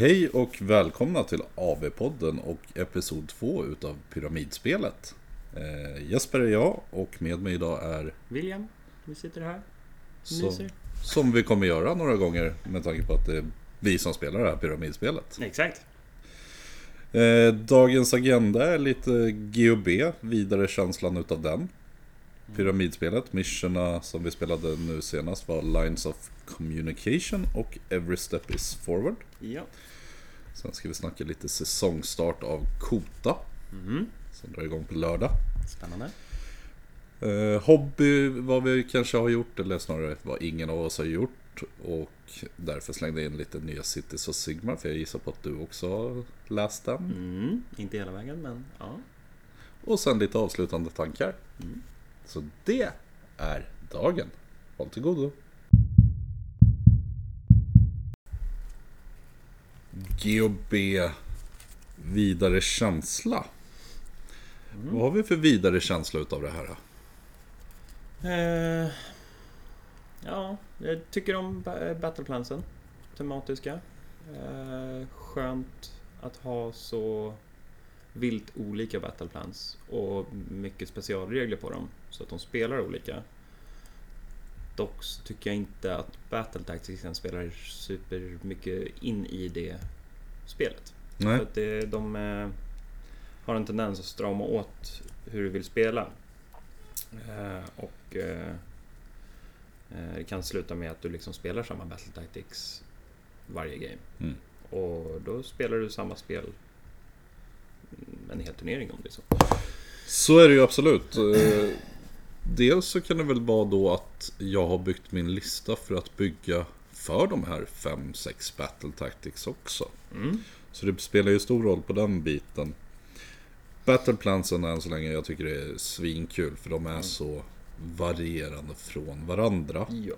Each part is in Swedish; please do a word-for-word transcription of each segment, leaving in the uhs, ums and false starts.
Hej och välkomna till A V-podden och episod två utav Pyramidspelet. eh, Jesper är jag och med mig idag är William, vi sitter här som, som vi kommer göra några gånger med tanke på att det är vi som spelar det här Pyramidspelet. Exakt. eh, Dagens agenda är lite G O B, vidare känslan utav den. Pyramidspelet, missionerna som vi spelade nu senast var Lines of Communication och Every Step is Forward. Ja. Sen ska vi snacka lite säsongstart av Kota, mm. som drar igång på lördag. Spännande. eh, Hobby, vad vi kanske har gjort, eller snarare vad ingen av oss har gjort. Och därför slängde jag in lite nya Cities of Sigmar, för jag gissar på att du också har läst den. Mm, inte hela vägen, men ja. Och sen lite avslutande tankar. Mm. Så det är dagen. Håll till godo. G O B vidare känsla. Mm. Vad har vi för vidare känsla utav det här? Eh, ja, jag tycker om battleplansen. Tematiska. Eh, skönt att ha så vilt olika battleplans och mycket specialregler på dem så att de spelar olika. Dock tycker jag inte att battle tactics spelar super mycket in i det spelet. Nej. För att det, de har en tendens att strama åt hur du vill spela, och det kan sluta med att du liksom spelar samma battle tactics varje game. Mm. Och då spelar du samma spel en hel turnering, om det är så. Så är det ju absolut. Dels så kan det väl vara då att jag har byggt min lista för att bygga för de här fem sex battle tactics också. Mm. Så det spelar ju stor roll på den biten. Battleplansen än så länge jag tycker det är svinkul, för de är mm. så varierande från varandra. Ja.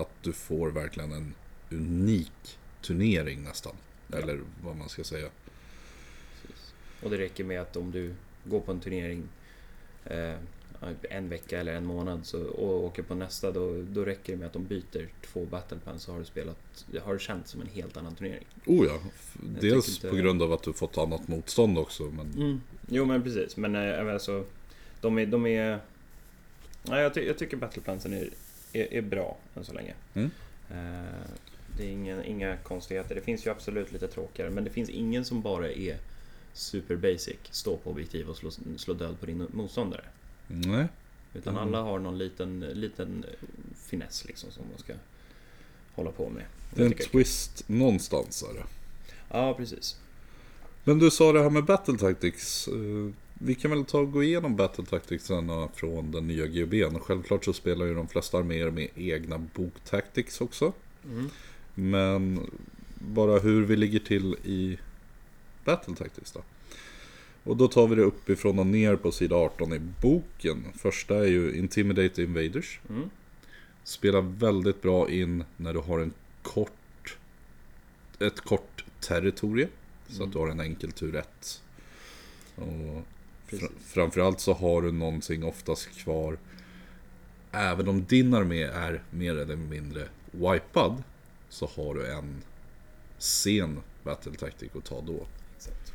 Att du får verkligen en unik turnering nästan. Ja. Eller vad man ska säga. Och det räcker med att om du går på en turnering eh, en vecka eller en månad så, och åker på nästa, då, då räcker det med att de byter två battleplan, så har du spelat, har du känt som en helt annan turnering. Oh ja, dels inte, på grund av att du fått annat motstånd också. Men... Mm. Jo men precis, men eh, alltså, de är... De är ja, jag, ty- jag tycker battleplansen är, är, är bra än så länge. Mm. Eh, det är inga, inga konstigheter, det finns ju absolut lite tråkigare, men det finns ingen som bara är super basic, stå på objektiv och slå, slå död på din motståndare. Nej. Utan alla har någon liten, liten finess liksom som man ska hålla på med. Det är en twist jag. Någonstans är det. Ja, precis. Men du sa det här med battle tactics. Vi kan väl ta och gå igenom battle tacticsarna från den nya G O B:n. Självklart så spelar ju de flesta arméer med egna boktactics också. Mm. Men bara hur vi ligger till i battle tactics då. Och då tar vi det uppifrån och ner på sida arton i boken. Första är ju Intimidate Invaders. Mm. Spelar väldigt bra in när du har en kort, ett kort territorium. Mm. Så att du har en enkel tur ett. Och fr- framförallt så har du någonting oftast kvar. Även om din armé är mer eller mindre wipad, så har du en scen battle tactic att ta då.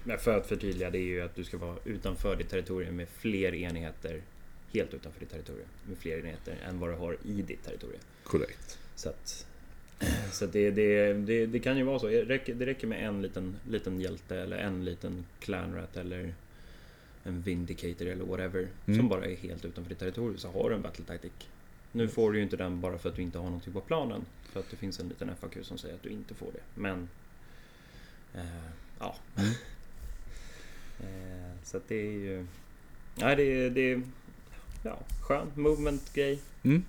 Men för att förtydliga, det är ju att du ska vara utanför ditt territorium med fler enheter, helt utanför ditt territorium med fler enheter än vad du har i ditt territorium. Korrekt. Så att, så att det, det, det, det kan ju vara så. Det räcker, det räcker med en liten, liten hjälte eller en liten clanrat eller en vindicator eller whatever, mm. som bara är helt utanför ditt territorium, så har du en battle tactic. Nu får du ju inte den bara för att du inte har någonting på planen, för att det finns en liten F A Q som säger att du inte får det. Men eh, ja. Mm. Så att det är ju... Nej, det är... Det är ja, skön movement-grej. Mm.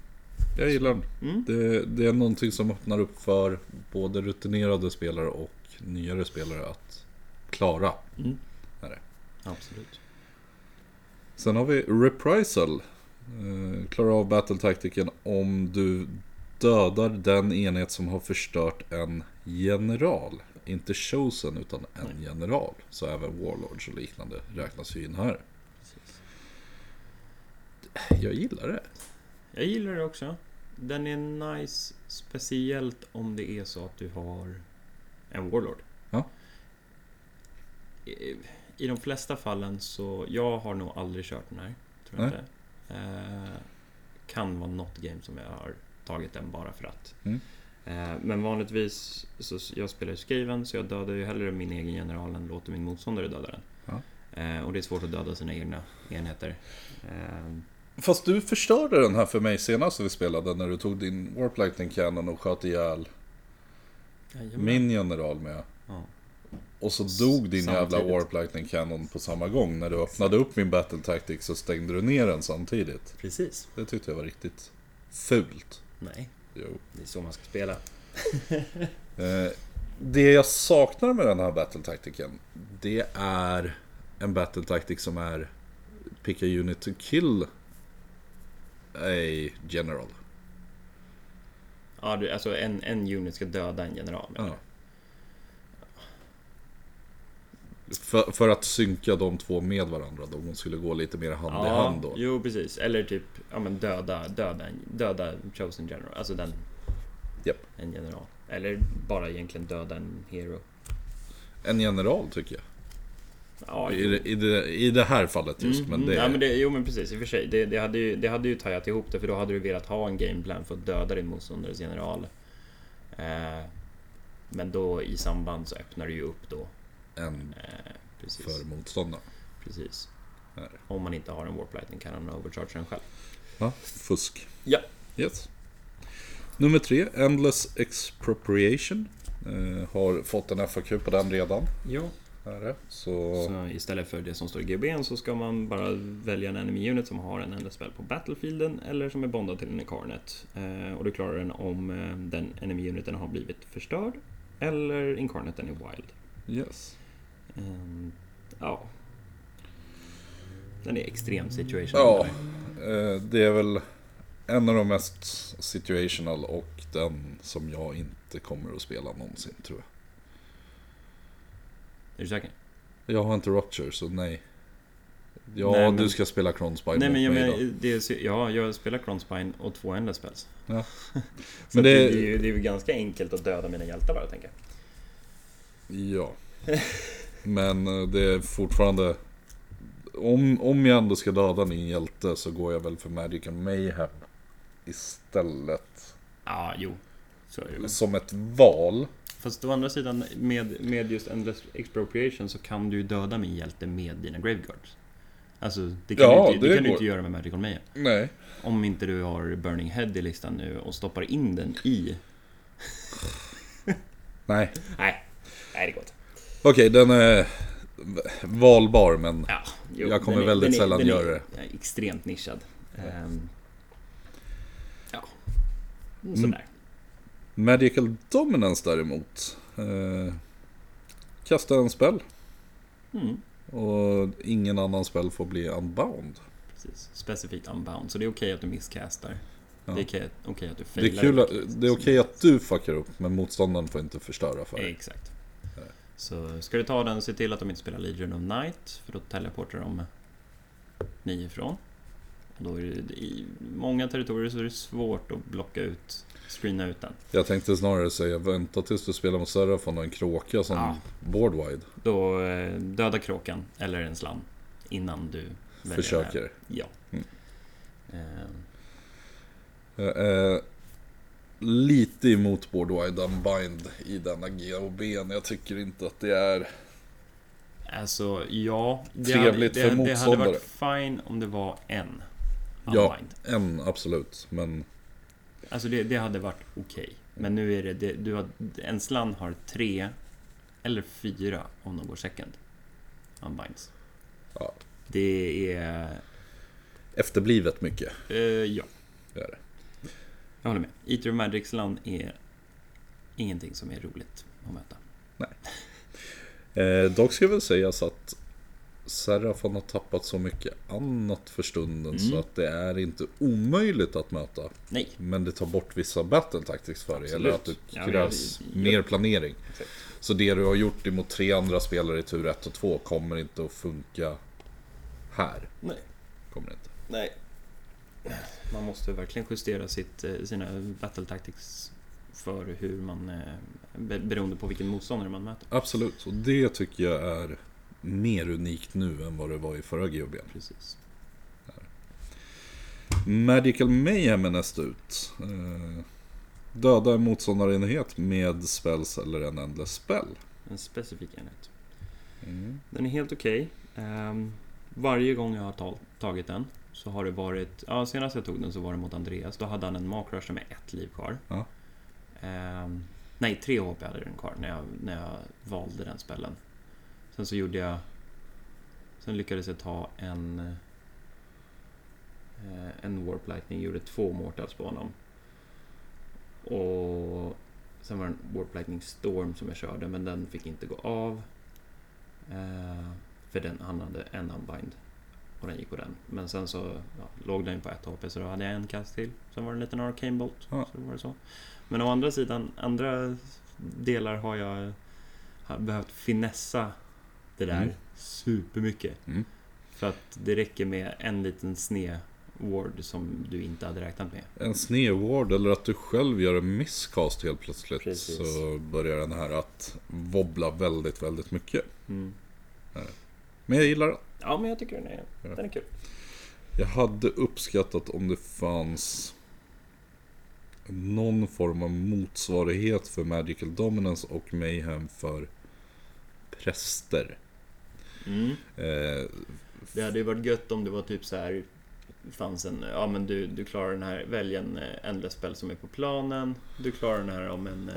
Jag gillar den. Mm. Det, det är någonting som öppnar upp för både rutinerade spelare och nyare spelare att klara. Mm. Är det. Absolut. Sen har vi Reprisal. Klara av battle-taktiken om du dödar den enhet som har förstört en general. Inte chosen utan en Nej. general. Så även warlords och liknande räknas ju in här. Precis. Jag gillar det. Jag gillar det också. Den är nice, speciellt om det är så att du har en warlord. Ja. i de flesta fallen så jag har nog aldrig kört den här, tror jag. Nej. Inte. Eh, kan vara något game som jag har tagit den bara för att. Mm. Eh, men vanligtvis så jag spelar ju skriven, så jag dödar ju hellre min egen general än låter min motståndare döda den. Ja. Eh, och det är svårt att döda sina egna enheter. Eh, Fast du förstörde den här för mig senast vi spelade, när du tog din Warp Lightning Cannon och sköt ihjäl jajamän. Min general med. Ja. Och så dog din samtidigt. Jävla Warp Lightning Cannon på samma gång. När du öppnade upp min Battle Tactics så stängde du ner den samtidigt. Precis. Det tyckte jag var riktigt fult. Nej, jo. Det är så man ska spela. Det jag saknar med den här Battle Tacticen, det är en Battle Tactic som är pick a unit to kill a general. Ja, du, alltså en, en unit ska döda en general. Ja. För, för att synka de två med varandra då. De skulle gå lite mer hand ja, i hand då. Jo, precis. Eller typ ja, men döda, döda, döda chosen general. Alltså den yep. En general. Eller bara egentligen döda en hero. En general tycker jag. Ja, I, i, det, I det här fallet just mm, men det... Ja, men det, jo men precis, i och för sig det, det, hade ju, det hade ju tajat ihop det. För då hade du velat ha en gameplan för att döda din motståndares general. eh, Men då i samband så öppnar du ju upp då en eh, för motståndaren. Precis här. Om man inte har en Warp Lightning kan man overcharge den själv. Ja, fusk. Ja. Yes. Nummer tre, Endless Expropriation. eh, Har fått en F A Q på den redan. Ja. Så... så istället för det som står i G B så ska man bara välja en enemy unit som har en enda spell på battlefielden eller som är bondad till en incarnate. eh, Och du klarar den om eh, den enemy uniten har blivit förstörd eller incarnaten är wild. Yes. um, Ja. Den är extrem situation. Ja, eh, det är väl en av de mest situational och den som jag inte kommer att spela någonsin, tror jag. Är du säker? Jag har inte Rupture, så nej. Ja, nej, men... du ska spela Cronspain. Nej, men jag men, det är, ja, jag spelar Cronspain och två enda spells. Ja. Men det... Det, är ju, det är ju ganska enkelt att döda mina hjältar bara, tänker jag. Ja. Men det är fortfarande... Om, om jag ändå ska döda min hjälte så går jag väl för Magical Mayhem istället. Ja, jo. Så är det. Som ett val... Fast å andra sidan, med, med just Endless Expropriation så kan du ju döda min hjälte med dina Graveguards. Alltså, det kan, ja, du, inte, det det kan du inte göra med Magical Mayhem. Nej. Om inte du har Burning Head i listan nu och stoppar in den i... Nej. Nej. Nej, det går inte. Okej, den är valbar, men ja, jo, jag kommer är, väldigt är, sällan göra det. Den är extremt nischad. Um, ja, sådär. Mm. Magical Dominance däremot eh, kastar en spell. Mm. Och ingen annan spell får bli unbound. Precis, specifikt unbound. Så det är okej okay att du misskastar. Ja. Det är okej okay, okay att du failar. Det är, kul att, det är okej okay att du fuckar upp, men motståndaren får inte förstöra för dig. Exakt. Nej. Så ska du ta den, se till att de inte spelar Legion of Night, för då teleportar de nio ifrån. Då är det, i många territorier så är det svårt att blocka ut, screena ut den. Jag tänkte snarare säga, vänta tills du spelar mot Seraphon och en kråka som ja. Boardwide. Då eh, döda kråkan eller en slam innan du väljer. Försöker. Ja. Mm. Eh. Eh, eh, lite emot Boardwide Unbind i denna G O B. Jag tycker inte att det är... Alltså, ja. Det trevligt hade, det, för motståndare. Det hade varit fine om det var en. Ja, en absolut, men alltså det, det hade varit okej. Okay. Men nu är det, det du har, en slan har tre eller fyra om de går second unbinds. Ja. Det är efterblivet mycket. Eh, ja. Det är det. Jag håller med. Eater of Magic slan är ingenting som är roligt att möta. Nej. Eh, dock ska väl sägas att Seraphon har tappat så mycket annat för stunden. Mm. Så att det är inte omöjligt att möta. Nej. Men det tar bort vissa battle tactics för dig. Eller att det krävs ja, mer planering. Exakt. Så det du har gjort emot tre andra spelare i tur ett och två kommer inte att funka här. Nej. Kommer inte. Nej. Man måste verkligen justera sitt, sina battle tactics för hur man, beroende på vilken motståndare man möter. Absolut, och det tycker jag är mer unikt nu än vad det var i förra G B. Precis. Där. Magical Mayhem är nästa ut. Eh, döda en motståndarenhet med spells eller en endless spell. En specifik enhet. Mm. Den är helt okej. Okay. Um, varje gång jag har ta- tagit den så har det varit... Ja, senast jag tog den så var det mot Andreas. Då hade han en makrush som är ett liv kvar. Ja. Um, nej, tre H P hade den kvar när jag, när jag valde den spellen. Sen så gjorde jag... Sen lyckades jag ta en... En Warplightning, gjorde två mortals på honom. Och sen var det en Warplightning Storm som jag körde, men den fick inte gå av. Eh, för den, han hade en unbind. Och den gick på den. Men sen så ja, låg den på ett H P, så då hade jag en kast till. Sen var det en liten Arcane Bolt. Ja. Så var det så. Men å andra sidan, andra delar har jag... Har behövt finessa det där mm. supermycket. Mm. För att det räcker med en liten sneward som du inte hade räknat med. En sneward eller att du själv gör en miscast helt plötsligt. Precis. Så börjar den här att wobbla väldigt, väldigt mycket. Mm. Men jag gillar den. Ja, men jag tycker den är, ja. den är kul. Jag hade uppskattat om det fanns någon form av motsvarighet för Magical Dominance och Mayhem för präster. Mm. Eh, det hade ju varit gött om det var typ så här, fanns en, ja men du, du klarar den här, välj en endless spell som är på planen, du klarar den här om en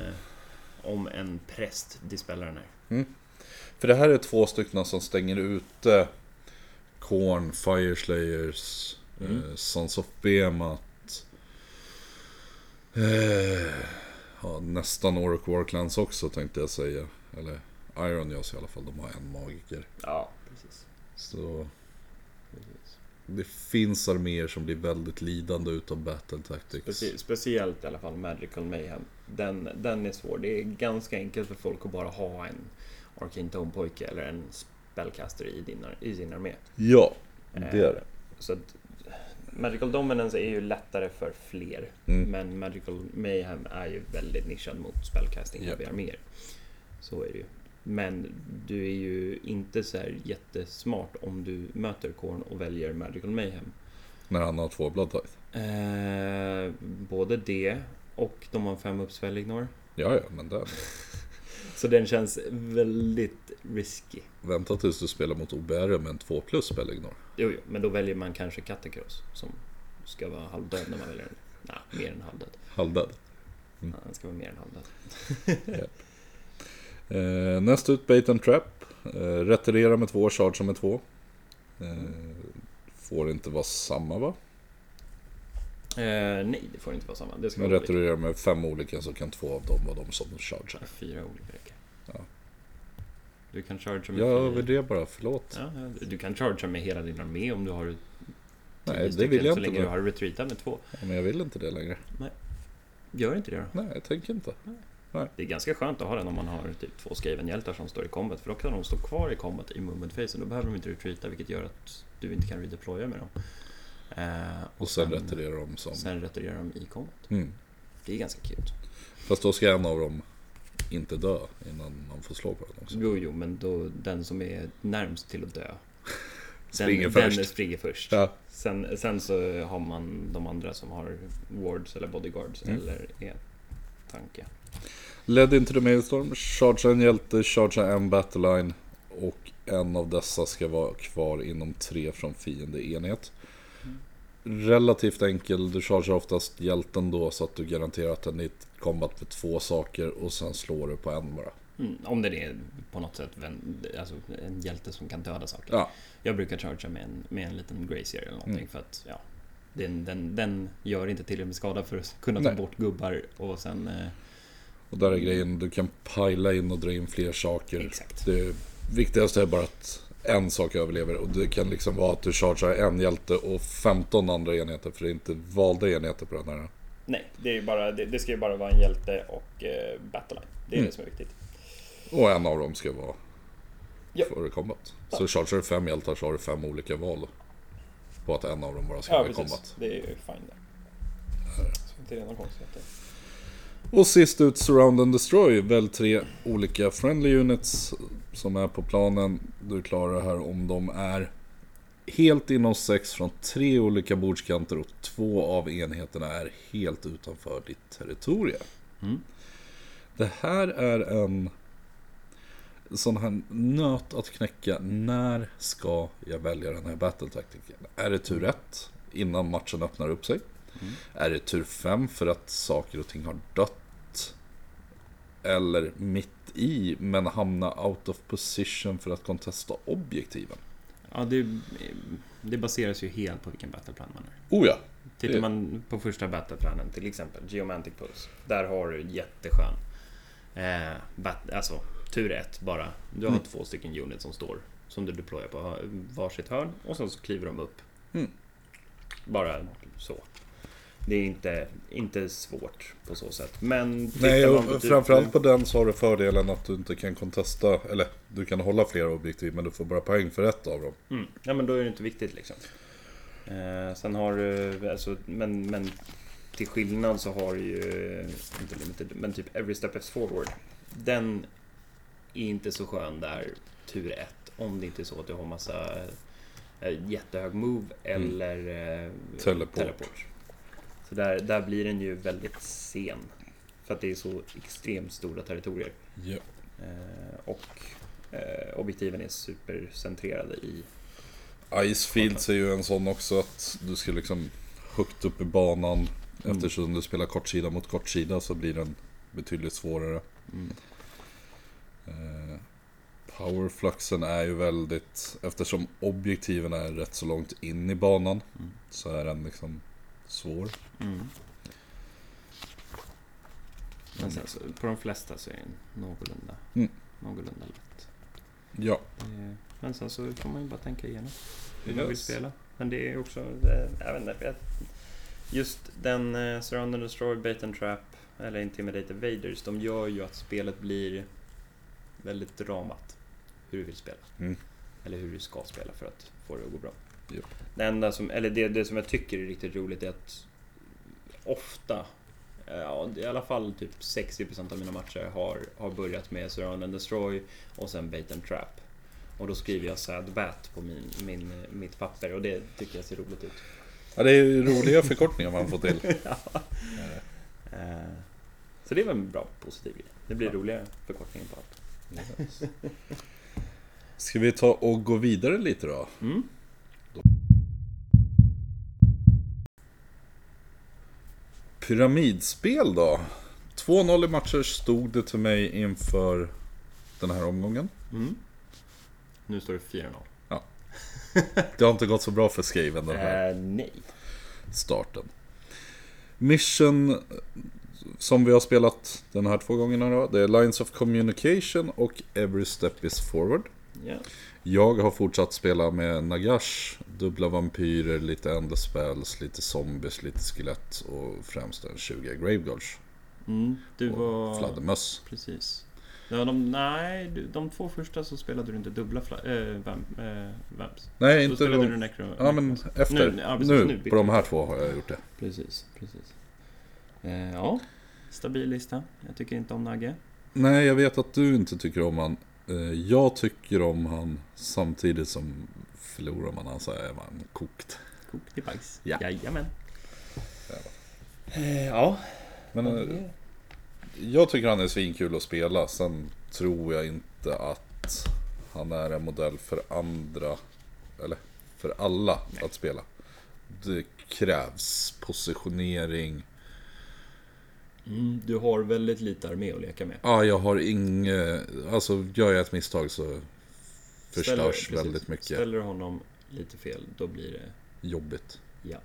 om en präst dispellar den här. Mm. För det här är två stycken som stänger ute Korn, Fireslayers, mm. eh, Sons of Bemat, eh, ja, nästan Oracle Warclans också tänkte jag säga, eller Ironios i alla fall, de har en magiker. Ja, precis. Så precis. Det finns arméer som blir väldigt lidande utav battle tactics. Precis, speciellt i alla fall Magical Mayhem. Den, den är svår. Det är ganska enkelt för folk att bara ha en Arcane Tome-pojke eller en spellcaster i, din, i sin armé. Ja, det är det. Eh, så att Magical Dominance är ju lättare för fler. Mm. Men Magical Mayhem är ju väldigt nischad mot spellcasting yep. i arméer. Så är det ju. Men du är ju inte så här jättesmart om du möter Korn och väljer Magical Mayhem. När han har två blood tithe. Eh, både det och de har fem uppsväll ignore. Ja, ja, men det. Så den känns väldigt risky. Vänta tills du spelar mot O B R med en två plus spell ignore. Jo, jo, men då väljer man kanske Catacross som ska vara halvdöd när man väljer den. Nej, nah, mer än halvdöd. Halvdöd? Mm. Han ska vara mer än halvdöd. Yeah. Eh, näst ut Bait and Trap. eh, Retirera med två, charge med två. eh, Får inte vara samma va? Eh, nej, det får inte vara samma det ska. Men retirera med fem olika, så kan två av dem vara de som charge. Fyra olika ja. Du kan charge med ja, fyra. Det bara, förlåt ja, du kan charge med hela din armé om du har. Nej, det vill jag så inte. Så länge med. Du har retreatat med två ja, men jag vill inte det längre. Nej. Gör inte det då? Nej, jag tänker inte. Nej. Nej. Det är ganska skönt att ha den om man har typ två skriven hjältar som står i combat. För då kan de stå kvar i combat i movement-facen. Då behöver de inte retreata, vilket gör att du inte kan redeploya med dem. eh, Och, och sen, sen retirerar de som... Sen retirerar de i combat. Mm. Det är ganska kul. Fast då ska en av dem inte dö innan man får slå på den också. Jo, jo, men då den som är närmst till att dö springer den, först. Den springer först. Ja. Sen, sen så har man de andra som har wards eller bodyguards mm. eller är tanke. Led into the mailstorm, charge en hjälte, charge en battleline och en av dessa ska vara kvar inom tre från fiende enhet. Relativt enkel, du chargear oftast hjälten då så att du garanterar att den är i combat med två saker och sen slår du på en bara. Mm, om det är på något sätt alltså en hjälte som kan döda saker. Ja. Jag brukar chargea med en, med en liten gracier eller någonting mm. för att ja, den, den, den gör inte tillräckligt med skada för att kunna ta Nej. bort gubbar och sen... Och där är grejen, du kan pila in och dra in fler saker. Exakt. Det viktigaste är bara att en sak överlever. Och det kan liksom vara att du chargear en hjälte och femton andra enheter. För det är inte valda enheter på den här. Nej, det, är ju bara, det, det ska ju bara vara en hjälte och eh, battleline. Det är mm. det som är viktigt. Och en av dem ska vara ja. före combat. Så ja. chargear du fem hjältar så har du fem olika val på att en av dem bara ska ja, vara i combat. Det är ju fine där. Så det är någon konstighet. Och sist ut Surround and Destroy. Väl tre olika friendly units som är på planen. Du klarar det här om de är helt inom sex från tre olika bordskanter och två av enheterna är helt utanför ditt territorium. Mm. Det här är en sån här nöt att knäcka. När ska jag välja den här battle-taktiken? Är det tur ett innan matchen öppnar upp sig? Mm. Är det tur fem för att saker och ting har dött? Eller mitt i men hamna out of position för att kontesta objektiven? Ja, det, det baseras ju helt på vilken battleplan man är. Oh ja. Tittar man på första battleplanen, till exempel Geomantic Pulse, där har du jätteskön eh, bat, alltså tur ett bara. Du har mm. två stycken units som står, som du deployar på varsitt hörn, och sen så kliver de upp. Mm. Bara så. Det är inte, inte svårt på så sätt. Men nej, och typ framförallt på den så har du fördelen att du inte kan kontesta, eller du kan hålla flera objektiv men du får bara poäng för ett av dem. Mm. Ja, men då är det inte viktigt liksom. Eh, sen har du, alltså, men, men till skillnad så har du ju, inte limited, men typ Every Step is Forward. Den är inte så skön där, tur ett, om det inte är så att du har massa eh, jättehög move eller eh, teleport. teleport. Så där, där blir den ju väldigt sen. För att det är så extremt stora territorier. Yeah. Eh, och eh, objektiven är supercentrerade i... Icefields är ju en sån också att du ska liksom högt upp i banan. Mm. Eftersom du spelar kortsida mot kortsida så blir den betydligt svårare. Mm. Eh, powerfluxen är ju väldigt... Eftersom objektiven är rätt så långt in i banan mm. så är den liksom... svår. Mm. Men sen, så, på de flesta så är det någorlunda, mm. någorlunda lätt. Ja. Men sen så får man ju bara tänka igenom hur yes. man vill spela. Men det är också, jag vet inte, just den uh, Surround and Destroy, Bait and Trap eller Intimidate Invaders, de gör ju att spelet blir väldigt dramat. Hur du vill spela. Mm. Eller hur du ska spela för att få det att gå bra. Det enda som, eller det, det som jag tycker är riktigt roligt är att ofta, ja, i alla fall typ sextio procent av mina matcher har, har börjat med Surround and Destroy och sen Bait and Trap. Och då skriver jag Sadbat på min, min, mitt papper och det tycker jag ser roligt ut. Ja, det är ju roliga förkortningar man får till. Ja. Så det är väl en bra positiv grej. Det blir ja. Roliga förkortningar på allt. Ska vi ta och gå vidare lite då? Mm. Pyramidspel då. Två noll i matcher stod det till mig inför den här omgången. Mm. Nu står det fyra noll. Ja. Det har inte gått så bra för skriven den här. Äh, nej. Starten. Mission som vi har spelat den här två gångerna då, det är Lines of Communication och Every Step is Forward. Yeah. Jag har fortsatt spela med Nagash, dubbla vampyrer, lite endless spells, lite zombies, lite skelett och främst en tjugo Graveguards. Mm, du var... fladdermöss. Precis. Ja, de, nej, de två första så spelade du inte dubbla fla- äh, vamp, äh, vamps. Nej, inte spelade de... du necro- ja, men efter. Nu, ja, precis, nu, nu på de här två har jag gjort det. Precis, precis. Eh, ja, stabil lista. Jag tycker inte om Nagge. Nej, jag vet att du inte tycker om han. Jag tycker om han samtidigt som förlorar man han så är man kokt. Kokt i bajs. Ja. Jajamän. Ja. Men det... jag tycker han är svinkul att spela. Sen tror jag inte att han är en modell för andra eller för alla nej. Att spela. Det krävs positionering. Mm, du har väldigt lite armé att leka med. Ja, jag har inget. Alltså gör jag ett misstag så förstörs ställer, väldigt mycket. Ställer honom lite fel, då blir det jobbigt. Ja.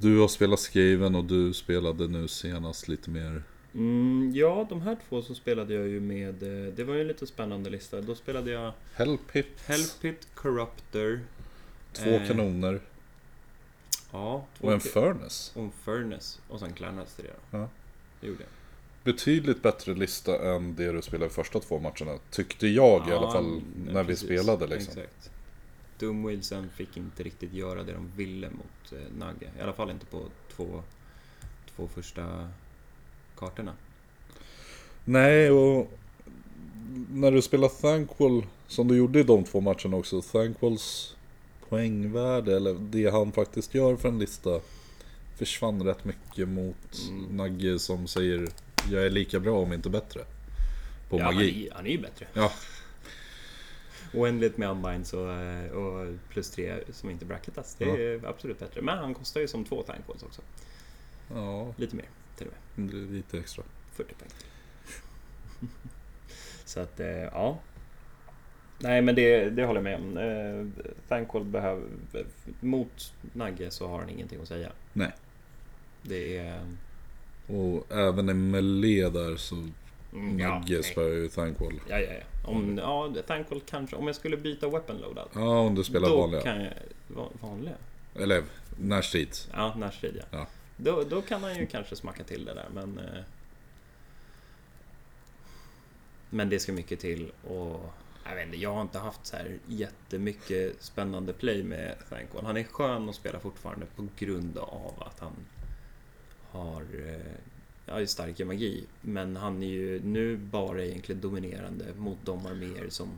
Du har spelat Skaven och du spelade nu senast lite mer. Mm, ja, de här två så spelade jag ju med. Det var ju en lite spännande lista. Då spelade jag Hell Pit, Hell Pit Corruptor, två eh... kanoner. Ja, och en Furnace. Och en Furnace. Och sen Klarnas till det då. Ja. Det gjorde jag. Betydligt bättre lista än det du spelade i första två matcherna. Tyckte jag ja, i alla fall nej, när precis. Vi spelade liksom. Exakt. Dumwheelsen fick inte riktigt göra det de ville mot eh, Nagge. I alla fall inte på två två första kartorna. Nej, och när du spelar Thanquol som du gjorde i de två matcherna också, Thanquols poängvärde eller det han faktiskt gör för en lista försvann rätt mycket mot mm. Nagge som säger jag är lika bra om inte bättre på ja, magi. Han är ju bättre. Ja. Oändligt med unbinds och, och plus tre som inte bracketas. Det är ja. absolut bättre. Men han kostar ju som två Thanquols också. Ja. Lite mer till och med. Lite extra. fyrtio poäng. Så att, ja. Nej, men det, det håller jag med om. Thanquol behöver... Mot Nagge så har han ingenting att säga. Nej. Det är... Och även i melee där så... Nagge ja, spelar ju Thanquol. Ja, ja, ja. Om, ja, Thanquol kanske... Om jag skulle byta weapon loadout. Ja, om du spelar då vanliga. Då kan jag... Vanliga? Eller närstrid. Ja, närstrid, ja. ja. Då, då kan han ju kanske smaka till det där, men... Men det ska mycket till och jag vet inte, jag har inte haft så här jättemycket spännande play med Thanquol. Han är skön att spela fortfarande på grund av att han har ja, stark magi. Men han är ju nu bara egentligen dominerande mot de arméer som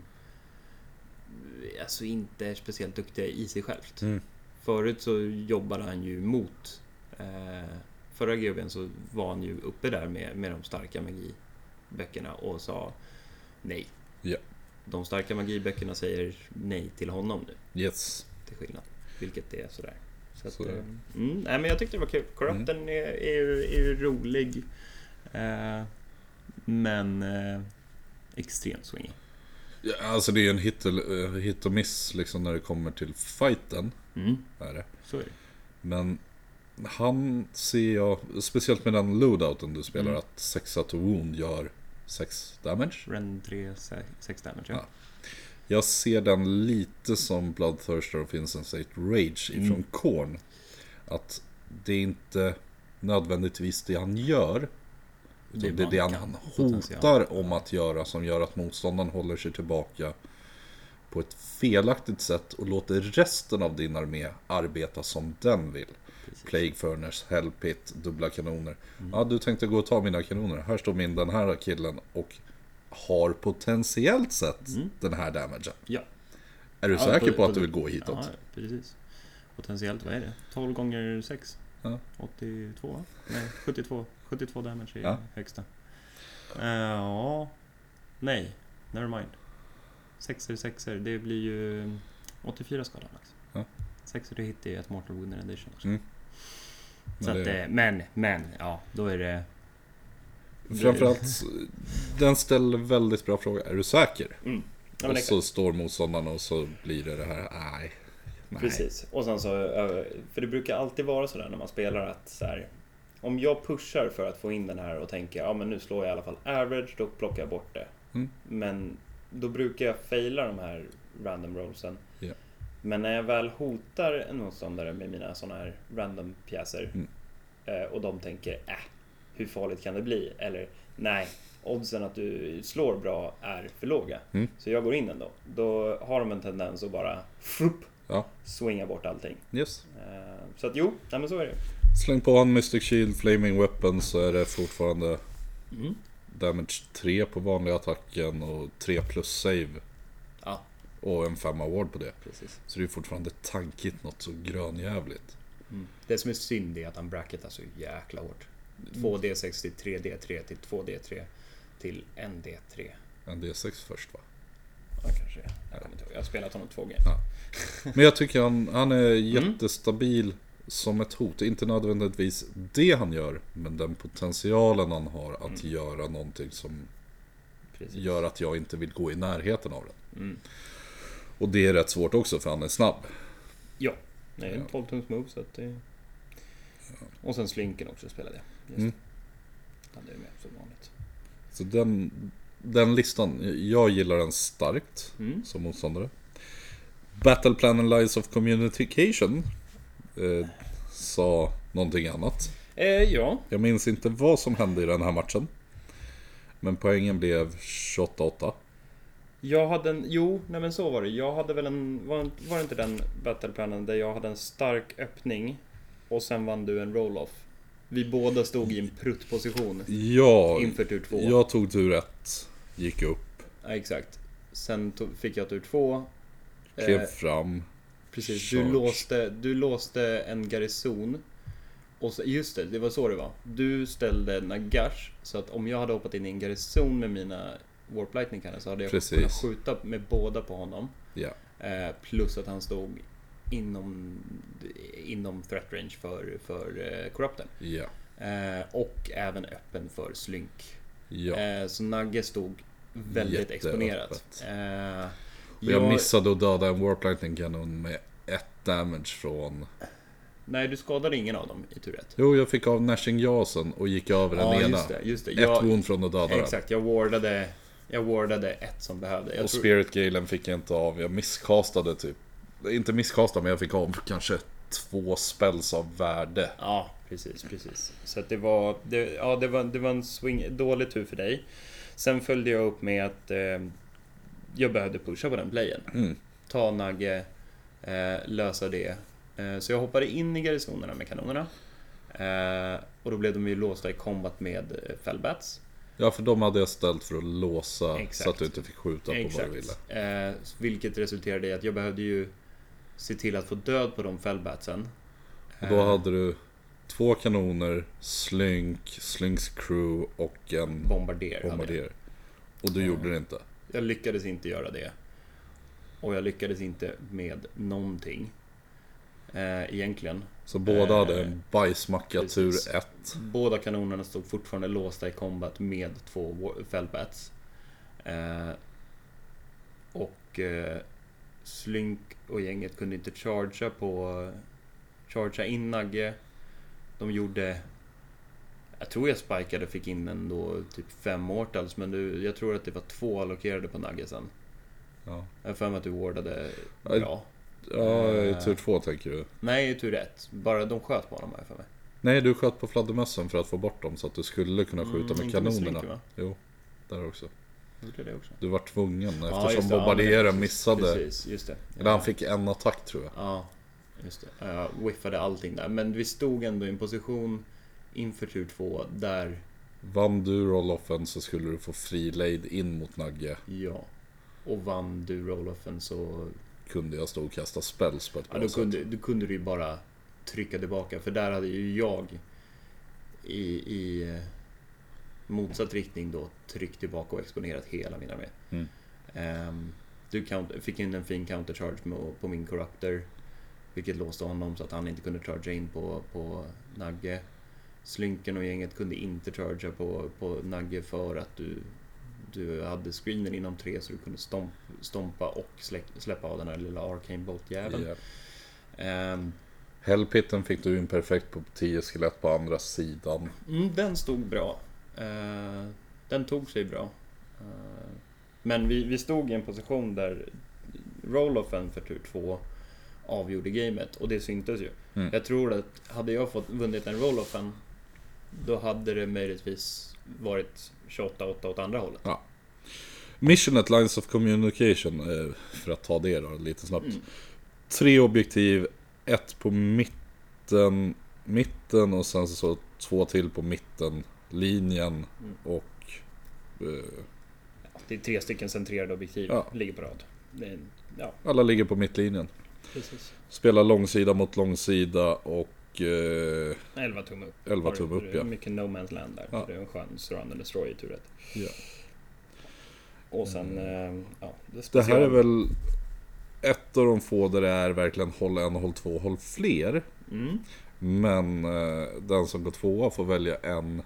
alltså inte är speciellt duktiga i sig självt. Mm. Förut så jobbade han ju mot eh, förra G V så var han ju uppe där med, med de starka magi böckerna och sa nej. Ja. De starka magiböckerna säger nej till honom nu. Yes. Till skillnad. Vilket är sådär. Så att, så. Mm, nej, men jag tyckte det var kul. Corruptorn mm. är, är, är ju rolig. Eh, men eh, extremt swingig. Ja, alltså det är ju en hit, uh, hit och miss liksom när det kommer till fighten. Mm. Är det. Så är det. Men han ser jag, speciellt med den loadouten du spelar, mm. att sexa to wound gör sex damage. Rend tre, sex damage, ja. ja. Jag ser den lite som Bloodthirster och Insensate Rage ifrån mm. Korn. Att det är inte nödvändigtvis det han gör, det är det, det han, han hotar om att göra som gör att motståndaren håller sig tillbaka på ett felaktigt sätt och låter resten av din armé arbeta som den vill. Precis. Plague Furnace, Hell Pit, dubbla kanoner. Mm. Ja, du tänkte gå och ta mina kanoner. Här står min den här killen och har potentiellt sett mm. den här damagen. Ja. Är du ja, säker på, på att du vill gå hitåt? Ja, precis. Potentiellt, vad är det? tolv gånger sex? Ja. åttiotvå? Nej, sjuttiotvå. sjuttiotvå damage är ja. högsta. Uh, ja. Nej, never mind. sexer, sexer, det blir ju åttiofyra skada max. Ja. Sexer det hittar ju ett Mortal Wound Edition också. Mm. Så men, det... att, men, men, ja, då är det... Framförallt, den ställer väldigt bra fråga. Är du säker? Mm. Ja, och så kan... står motståndarna och så blir det det här, nej. nej. Precis, och sen så, för det brukar alltid vara sådär när man spelar att så här, om jag pushar för att få in den här och tänker, ja men nu slår jag i alla fall average, då plockar jag bort det. Mm. Men då brukar jag faila de här random rollsen. Yeah. Men när jag väl hotar en motståndare med mina sådana här random pjäser mm. och de tänker, äh, hur farligt kan det bli? Eller, nej, oddsen att du slår bra är för låga. Mm. Så jag går in ändå. Då har de en tendens att bara frupp, ja. swinga bort allting. Yes. Så att jo, nej, men så är det. Släng på en Mystic Shield, Flaming Weapon så är det fortfarande... Mm. Damage tre på vanliga attacken och tre plus save. Ja. Och en fem award på det. Precis. Så det är fortfarande tankigt något så grönjävligt. Mm. Det som är synd är att han bracketar så jäkla hårt. två D sex till tre D tre till två D tre till en D tre. en D sex först va? Ja, kanske. Jag kommer inte ihåg. Jag har spelat honom två gånger. Ja. Men jag tycker han, han är jättestabil mm. som ett hot. Inte nödvändigtvis det han gör, men den potentialen han har att mm. göra någonting som Precis. gör att jag inte vill gå i närheten av den. Mm. Och det är rätt svårt också för han är snabb. Ja, det är en tolv tums move så att det... ja. Och sen slinken också spelade jag. Mm. Han är med som vanligt. Så den, den listan, jag gillar den starkt mm. som motståndare. Battleplan and Lines of Communication Eh, sa någonting annat. Eh, ja. Jag minns inte vad som hände i den här matchen. Men poängen blev tjugoåtta åtta. Jag hade en jo, nej men så var det. Jag hade väl en var, var det inte den battleplanen där jag hade en stark öppning och sen vann du en roll off. Vi båda stod i en pruttposition. Ja, inför tur två. Jag tog tur ett, gick upp. Ja, exakt. Sen tog, fick jag tur två. Klev eh, fram. Precis, du låste, du låste en garrison. Och så, just det, det var så det var. Du ställde Nagash, så att om jag hade hoppat in i en garrison med mina Warp Lightning Cannon så hade jag precis kunnat skjuta med båda på honom. Ja. Eh, plus att han stod inom, inom threat range för, för eh, Corruptor. Ja. Eh, och även öppen för Slink. Ja. Eh, så Nagge stod väldigt jätteöppet exponerat. Eh, jag, jag missade att döda en Warp Lightning Cannon med ett damage från... Nej, du skadade ingen av dem i tur ett. Jo, jag fick av Nashing Jasen och gick över den ja, ena. Just det, just det. Ett jag, wound från att döda. Exakt, jag wardade, jag wardade ett som behövde. Jag och tror... Spirit Galen fick jag inte av. Jag misskastade typ. Inte misskastade, men jag fick av kanske två spells av värde. Ja, precis, precis. Så att det var det, ja, det var det var en swing, dålig tur för dig. Sen följde jag upp med att eh, jag behövde pusha på den playen. Mm. Ta Nagge, eh, lösa det. Så jag hoppade in i garrisonerna med kanonerna. Och då blev de ju låsta i combat med Fellbats. Ja, för de hade jag ställt för att låsa. Exakt. Så att du inte fick skjuta Exakt. på vad du ville. eh, Vilket resulterade i att jag behövde ju se till att få död på de Fellbatsen. Och då hade du två kanoner, Slink, Slinks crew och en Bombarder, bombarder. Och du mm. gjorde det inte. Jag lyckades inte göra det. Och jag lyckades inte med någonting egentligen. Så båda hade en bajsmacka tur ett. Båda kanonerna stod fortfarande låsta i combat med två Fellbats. Och Slink och gänget kunde inte chargea på chargea in Nagge. De gjorde, jag tror jag spikade, fick in ändå typ fem mortals, men du, jag tror att det var två allokerade på Nagge sen. Ja. Jag för mig att du wardade bra. Ja, i tur två tänker du. Nej, i tur ett. Bara de sköt på honom här för mig. Nej, du sköt på fladdermössen för att få bort dem så att du skulle kunna skjuta mm, med kanonerna. Slink, jo, där också. Det det också. Du var tvungen ja, eftersom Bombardier ja, missade. Precis, just det. Ja. Eller han fick en attack tror jag. Ja, just det. Jag whiffade allting där. Men vi stod ändå i en position inför tur två där... Vann du roll-offen så skulle du få fri lead in mot Nagge. Ja, och vann du roll-offen så... kunde jag stå och kasta spells på ett bra ja, då kunde, sätt. Då kunde du ju bara trycka tillbaka. För där hade ju jag i, i motsatt riktning då tryckt tillbaka och exponerat hela mina med. Mm. Um, du count, fick in en fin countercharge på min Corruptor, vilket låste honom så att han inte kunde charge in på, på Nagge. Slynken och gänget kunde inte chargea på, på Nagge för att du... du hade screenen inom tre så du kunde stomp, stompa och släck, släppa av den här lilla Arcane Bolt jäveln. Yeah. Um, Hell Pitten fick du in perfekt på tio skelett på andra sidan. Mm, den stod bra. Uh, den tog sig bra. Uh, men vi, vi stod i en position där roll-offen för tur två avgjorde gamet och det syntes ju. Mm. Jag tror att hade jag fått vunnit en roll-offen då hade det möjligtvis varit tjugoåtta åtta åt andra hållet. Ja. Missionet Lines of Communication, för att ta det då lite snabbt. Mm. Tre objektiv, ett på mitten, mitten och sen så två till på mitten linjen mm. och eh, ja, det är tre stycken centrerade objektiv ja. ligger på rad. Det, ja. Alla ligger på mittlinjen. Precis. Spela långsida mot långsida och elva tum upp. elva tum upp, ja. Mycket no man's land där. Ja. Det är en skön surround and destroy i turet. Ja. Och sen, mm. ja. Det, det här är väl ett av de få där det är verkligen håll en, håll två, håll fler. Mm. Men eh, den som går tvåa får välja en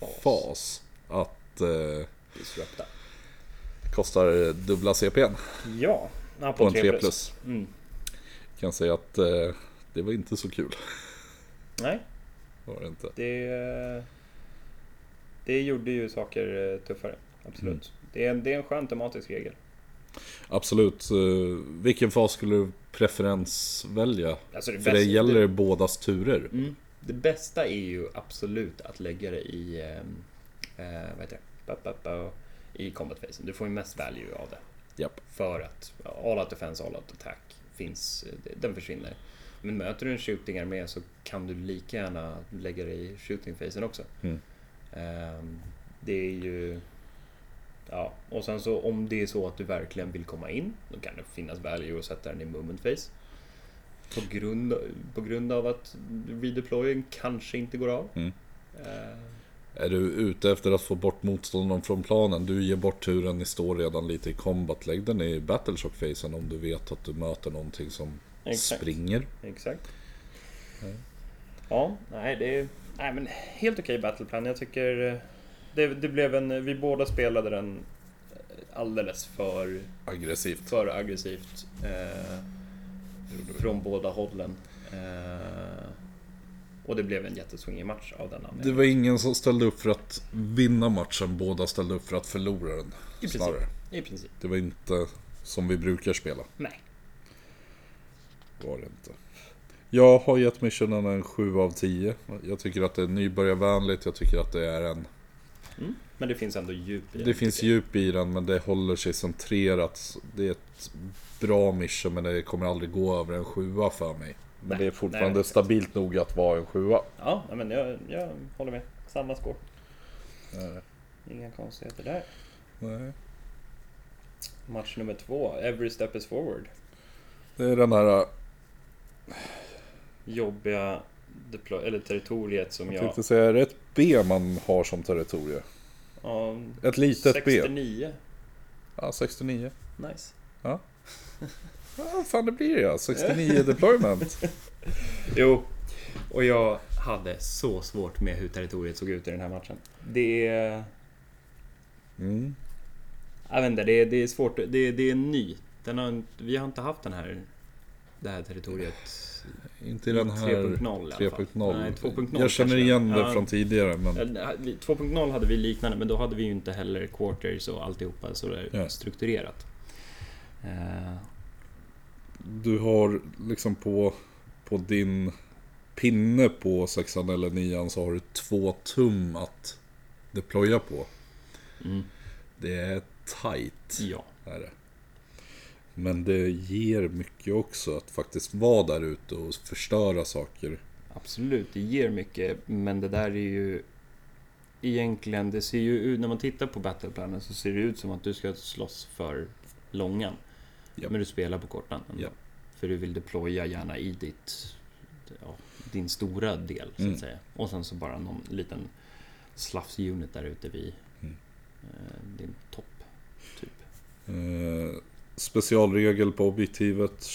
fas. fas att eh, disrupta. Kostar dubbla C P:n. Ja. ja, på, på en tre plus. plus. Mm. Kan säga att eh, det var inte så kul. Nej, var det inte. Det, det gjorde ju saker tuffare, absolut. Mm. Det, är en, det är en skön tematisk regel. Absolut. Vilken fas skulle du preferens välja? Alltså det bästa, För det gäller det, bådas turer. Mm. Det bästa är ju absolut att lägga det i, eh, vad heter det? Ba, ba, ba, i combat-fasen. Du får ju mest value av det. Japp. För att all out defense, all out attack finns, den försvinner. Men möter du en shooting-armé så kan du lika gärna lägga dig i shooting-facen också. Mm. Um, det är ju... Ja, och sen så om det är så att du verkligen vill komma in, då kan det finnas value att sätta den i movement face. På grund, på grund av att redeployen kanske inte går av. Mm. Uh, är du ute efter att få bort motståndaren från planen? Du ger bort turen, ni står redan lite i combat. Lägg den i battleshock-facen om du vet att du möter någonting som exakt. Springer. Exakt. Mm. Ja, nej, det är nej, men helt okej battleplan. Jag tycker... Det, det blev en, vi båda spelade den alldeles för aggressivt, för aggressivt eh, från båda hållen. Eh, och det blev en jättesvingig match av den anledningen. Det var ingen som ställde upp för att vinna matchen, båda ställde upp för att förlora den. I princip. I princip. Det var inte som vi brukar spela. Nej. Var det inte. Jag har gett missionerna en sju av tio. Jag tycker att det är nybörjarvänligt, jag tycker att det är en... Mm. Men det finns ändå djup i den. Det finns djup i den, men det håller sig centrerat. Det är ett bra mission, men det kommer aldrig gå över en sjua för mig. Men nej, det är fortfarande nej, det är stabilt inte. Nog att vara en sjua. Ja, men jag, jag håller med. Samma skor. Nej. Inga konstigheter där. Nej. Match nummer två, Every Step is Forward. Det är den här jobbiga deploy- eller territoriet som jag... Jag tänkte säga, är det ett B man har som territorie? Ja, ett litet sextionio. B. Ja, sextionio. Nice. Ja, ja fan det blir det ja. sextionio deployment. Jo, och jag hade så svårt med hur territoriet såg ut i den här matchen. Det är... Mm. Jag vet inte, det är, det är svårt. Det är, det är ny. Den har, vi har inte haft den här... Det här territoriet... Inte i den här tre punkt noll, tre punkt noll. Nej, två punkt noll. Jag känner igen det ja, från tidigare men... två punkt noll hade vi liknande, men då hade vi ju inte heller quarters och alltihopa så där ja. Strukturerat. uh... Du har liksom på, på din pinne på sexan eller nian så har du två tum att deploya på. Mm. Det är tight. Ja. Är det. Men det ger mycket också att faktiskt vara där ute och förstöra saker. Absolut, det ger mycket. Men det där är ju egentligen, det ser ju ut när man tittar på battleplanen så ser det ut som att du ska slåss för långan. Yep. Men du spelar på kortan. Yep. För du vill deploya gärna i ditt, ja, din stora del så att mm. säga. Och sen så bara någon liten slafs-unit där ute vid mm. eh, din topp typ. Uh. Specialregel på objektivet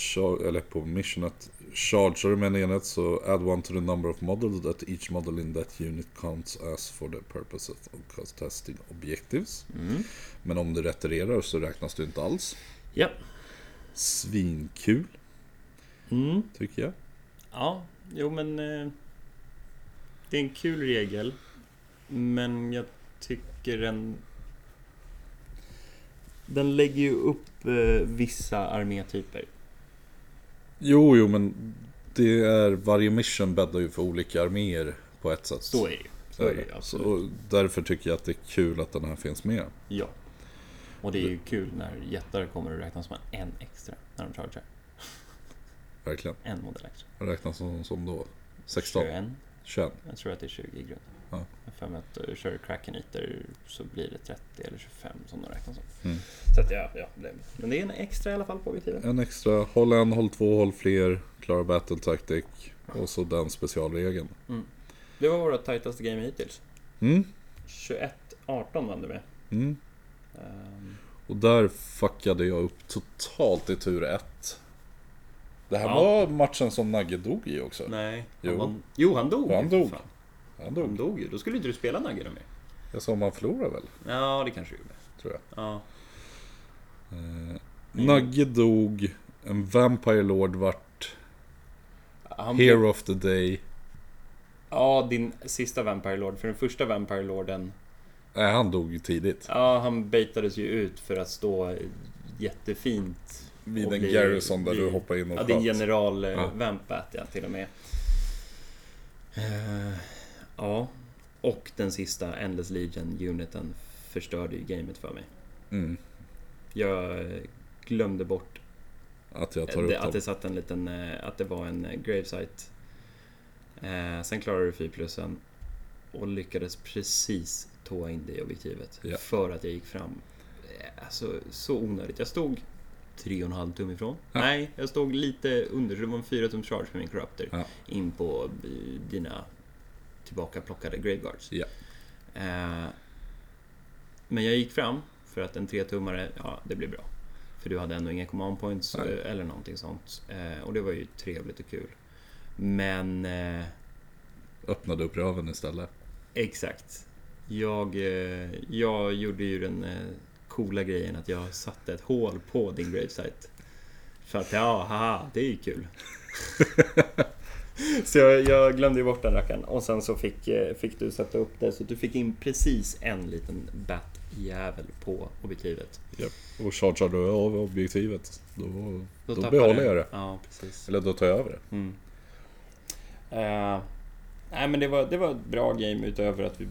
eller på missionet: chargear du med en enhet så add one to the number of models that each model in that unit counts as for the purpose of contesting objectives. Mm. Men om du retirerar så räknas du inte alls. Ja. Svinkul. Mm. Tycker jag. Ja, jo men eh, det är en kul regel. Men jag tycker den Den lägger ju upp eh, vissa armétyper. Jo, jo, men det är varje mission bäddar ju för olika arméer på ett sätt. Så är det. Så är det, absolut. Så därför tycker jag att det är kul att den här finns med. Ja. Och det är ju kul när jättar kommer att räknas som en extra när de chargear. Verkligen. En modell extra. Och räknas som, som då? sexton? tjugoett. tjugoett. Jag tror att det är tjugo i grunden. Ja. För att kör Kraken ytor så blir det trettio eller tjugofem som de räknas som. Mm. Så att ja, ja det, men det är en extra i alla fall på objektivet. En extra, håll en, håll två, håll fler, klara battle tactic och så den specialregeln. Mm. Det var våra tajtaste game hittills. Mm. tjugoett arton vann du med. Mm. Um. Och där fuckade jag upp totalt i tur ett. Det här ja. Var matchen som Nagge dog i också. Nej. Jo, han, var... jo, han dog. Han dog. Fan. Han dog. Han dog ju. Då skulle inte du spela Nagge då med. Jag sa om han förlorade väl? Ja, det kanske gjorde. Tror jag. Ja. Eh, mm. Nagge dog. En Vampire Lord vart han Hero blev... of the Day. Ja, din sista Vampire Lord. För den första Vampire Lorden... Nej, han dog ju tidigt. Ja, han baitades ju ut för att stå jättefint. Vid en garrison där vid... du hoppar in och ja, sköt. Ja, din general ja. Vampat ja, till och med. Uh, ja, och den sista Endless Legion-uniten förstörde ju gamet för mig. Mm. Jag glömde bort att jag tar upp det, att det satt en liten, att det var en gravesite. Eh, sen klarade du fyrplussen och lyckades precis tåa in det i objektivet, ja, för att jag gick fram. Alltså, så onödigt. Jag stod tre och en halv tum ifrån. Ja. Nej, jag stod lite under, så det var en fyra tum charge för min Corruptor, ja, in på dina tillbaka plockade Graveguards. Ja. Eh, men jag gick fram för att en tre-tummare, ja, det blir bra. För du hade ändå inga command points, nej, eller någonting sånt. Eh, och det var ju trevligt och kul. Men... Eh, öppnade upp röven istället. Exakt. Jag, eh, jag gjorde ju den eh, coola grejen att jag satte ett hål på din gravesite. För att, ja, haha, det är ju kul. Så jag, jag glömde ju bort den rackaren. Och sen så fick, fick du sätta upp det, så du fick in precis en liten bat-jävel på objektivet. Yep. Och chargeade du av objektivet, Då, då, då behåller jag det, ja, precis. Eller då tar jag över det. mm. uh, Nej, men det var, det var ett bra game utöver att vi,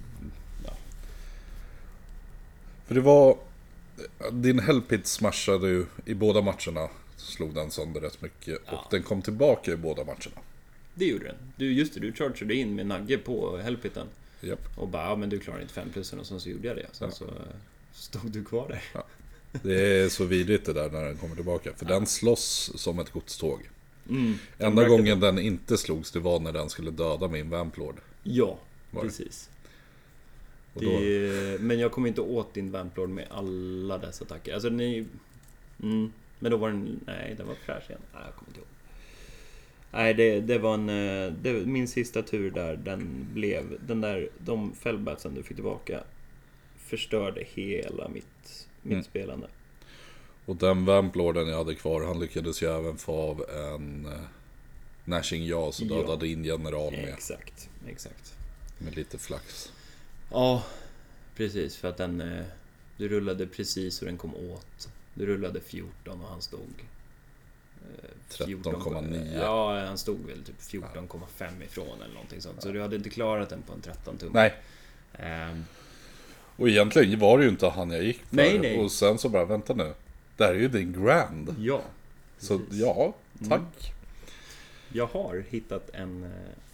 ja. För det var, din Hell Pit smashade ju i båda matcherna, slog den sönder rätt mycket, ja. Och den kom tillbaka i båda matcherna. Det gjorde den. Du, just det, du chargeade in med nagge på Hellpitten. Yep. Och bara, ja, men du klarar inte fem plussen, och sen så gjorde jag det. Sen, ja, så stod du kvar där. Ja. Det är så vidrigt det där när den kommer tillbaka. För, ja, den slåss som ett godståg. Mm. Enda den gången den inte slogs, det var när den skulle döda min Vamplord. Ja, precis. Och då... det... Men jag kom inte åt din Vamplord med alla dessa attacker. Alltså, ni... mm. Men då var den... Nej, den var fräsch igen. Nej, jag kommer inte ihåg. Nej, det, det var en, det, min sista tur där, den blev, den där, de fellbatsen du fick tillbaka förstörde hela mitt, mitt mm. spelande. Och den vamplorden jag hade kvar, han lyckades ju även få av en eh, Nashing Jaw, så dödade, ja, in general med. Exakt, exakt. Med lite flax. Ja, precis, för att den, eh, du rullade precis hur den kom åt. Du rullade fjorton och han stod... tretton komma nio. Ja, han stod väl typ fjorton komma fem ifrån eller någonting sånt. Så du hade inte klarat den på en tretton tum. Nej. Um. Och egentligen var det ju inte han jag gick för. Nej, nej. Och sen så bara, vänta nu, det här är ju din grand. Ja. Precis. Så ja, tack. Mm. Jag har hittat en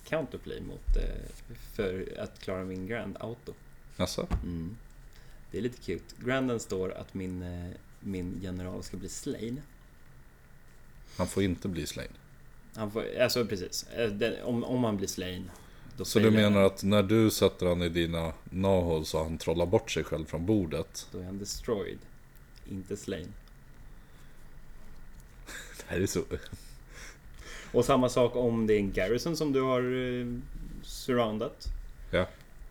counterplay mot, för att klara min grand auto. Jaså? Mm. Det är lite cute. Granden står att min, min general ska bli slain. Han får inte bli slain. Han får, alltså precis. Den, om, om han blir slain, då... Så du menar han, att när du sätter han i dina nahål, så han trollar bort sig själv från bordet? Då är han destroyed, inte slain. Det här är så... Och samma sak om det är en garrison som du har eh, surroundat. Ja.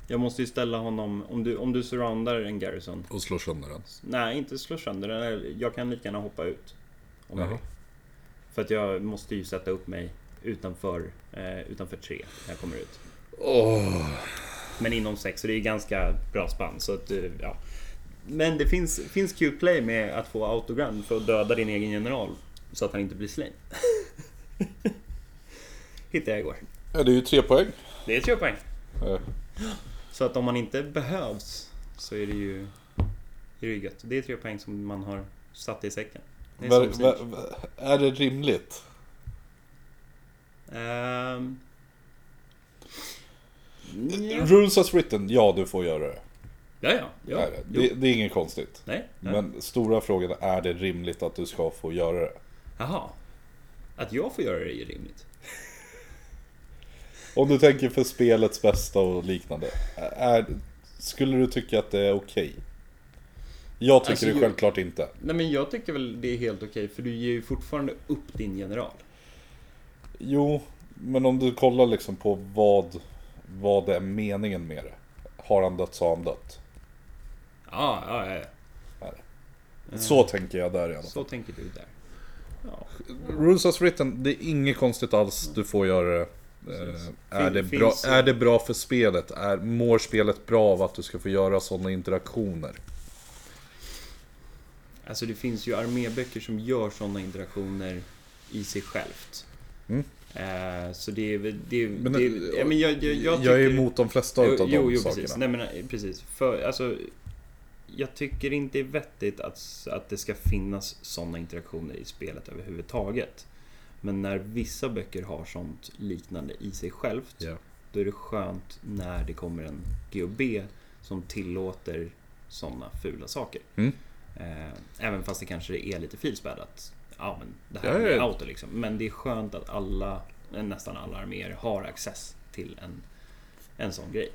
Jag måste ju ställa honom, om du, om du surroundar en garrison och slår sönder den. Nej, inte slår sönder den. Jag kan lika gärna hoppa ut om jag vill. För att jag måste ju sätta upp mig utanför, eh, utanför tre när jag kommer ut. Oh. Men inom sex, så det är ju ganska bra spann. Så att, ja. Men det finns, finns cute play med att få autogram för att döda din egen general, så att han inte blir slain. Hittade jag igår. Ja, det är ju tre poäng. Det är tre poäng. Ja. Så att om man inte behövs, så är det ju ryggat. Det är tre poäng som man har satt i säcken. Är, var, var, var, är det rimligt? Um, ja. Rules as written, ja, du får göra det. Ja, ja, ja. Nej, det, det är inget konstigt. Nej, nej. Men stora frågan, är det rimligt att du ska få göra det? Jaha, att jag får göra det är ju rimligt. Om du tänker för spelets bästa och liknande, är, skulle du tycka att det är okej? Okay? Jag tycker alltså, det självklart inte. Nej, men jag tycker väl det är helt okej, för du ger ju fortfarande upp din general. Jo, men om du kollar liksom på vad, vad är meningen med det. Har han dött så har han dött. Ja, ja, ja. ja. Så mm. tänker jag där i alla fall. Så tänker du där. Ja. Rules as written, det är inget konstigt alls. Du får göra det. Eh, är, det bra, är det bra för spelet? Är, mår spelet bra av att du ska få göra sådana interaktioner? Alltså det finns ju arméböcker som gör sådana interaktioner i sig självt. Mm. Uh, så det är det, men, det, det ja, men jag, jag, jag, jag tycker, är emot de flesta av jo, de jo, sakerna. Precis. Nej, men, precis. För, alltså, jag tycker inte det är vettigt att, att det ska finnas sådana interaktioner i spelet överhuvudtaget. Men när vissa böcker har sånt liknande i sig självt, yeah, då är det skönt när det kommer en G O B som tillåter sådana fula saker. Mm. Eh, även fast det kanske är lite filspädat. Ja, men det här ja, är ja. auto liksom. Men det är skönt att alla, nästan alla arméer har access till en, en sån grej.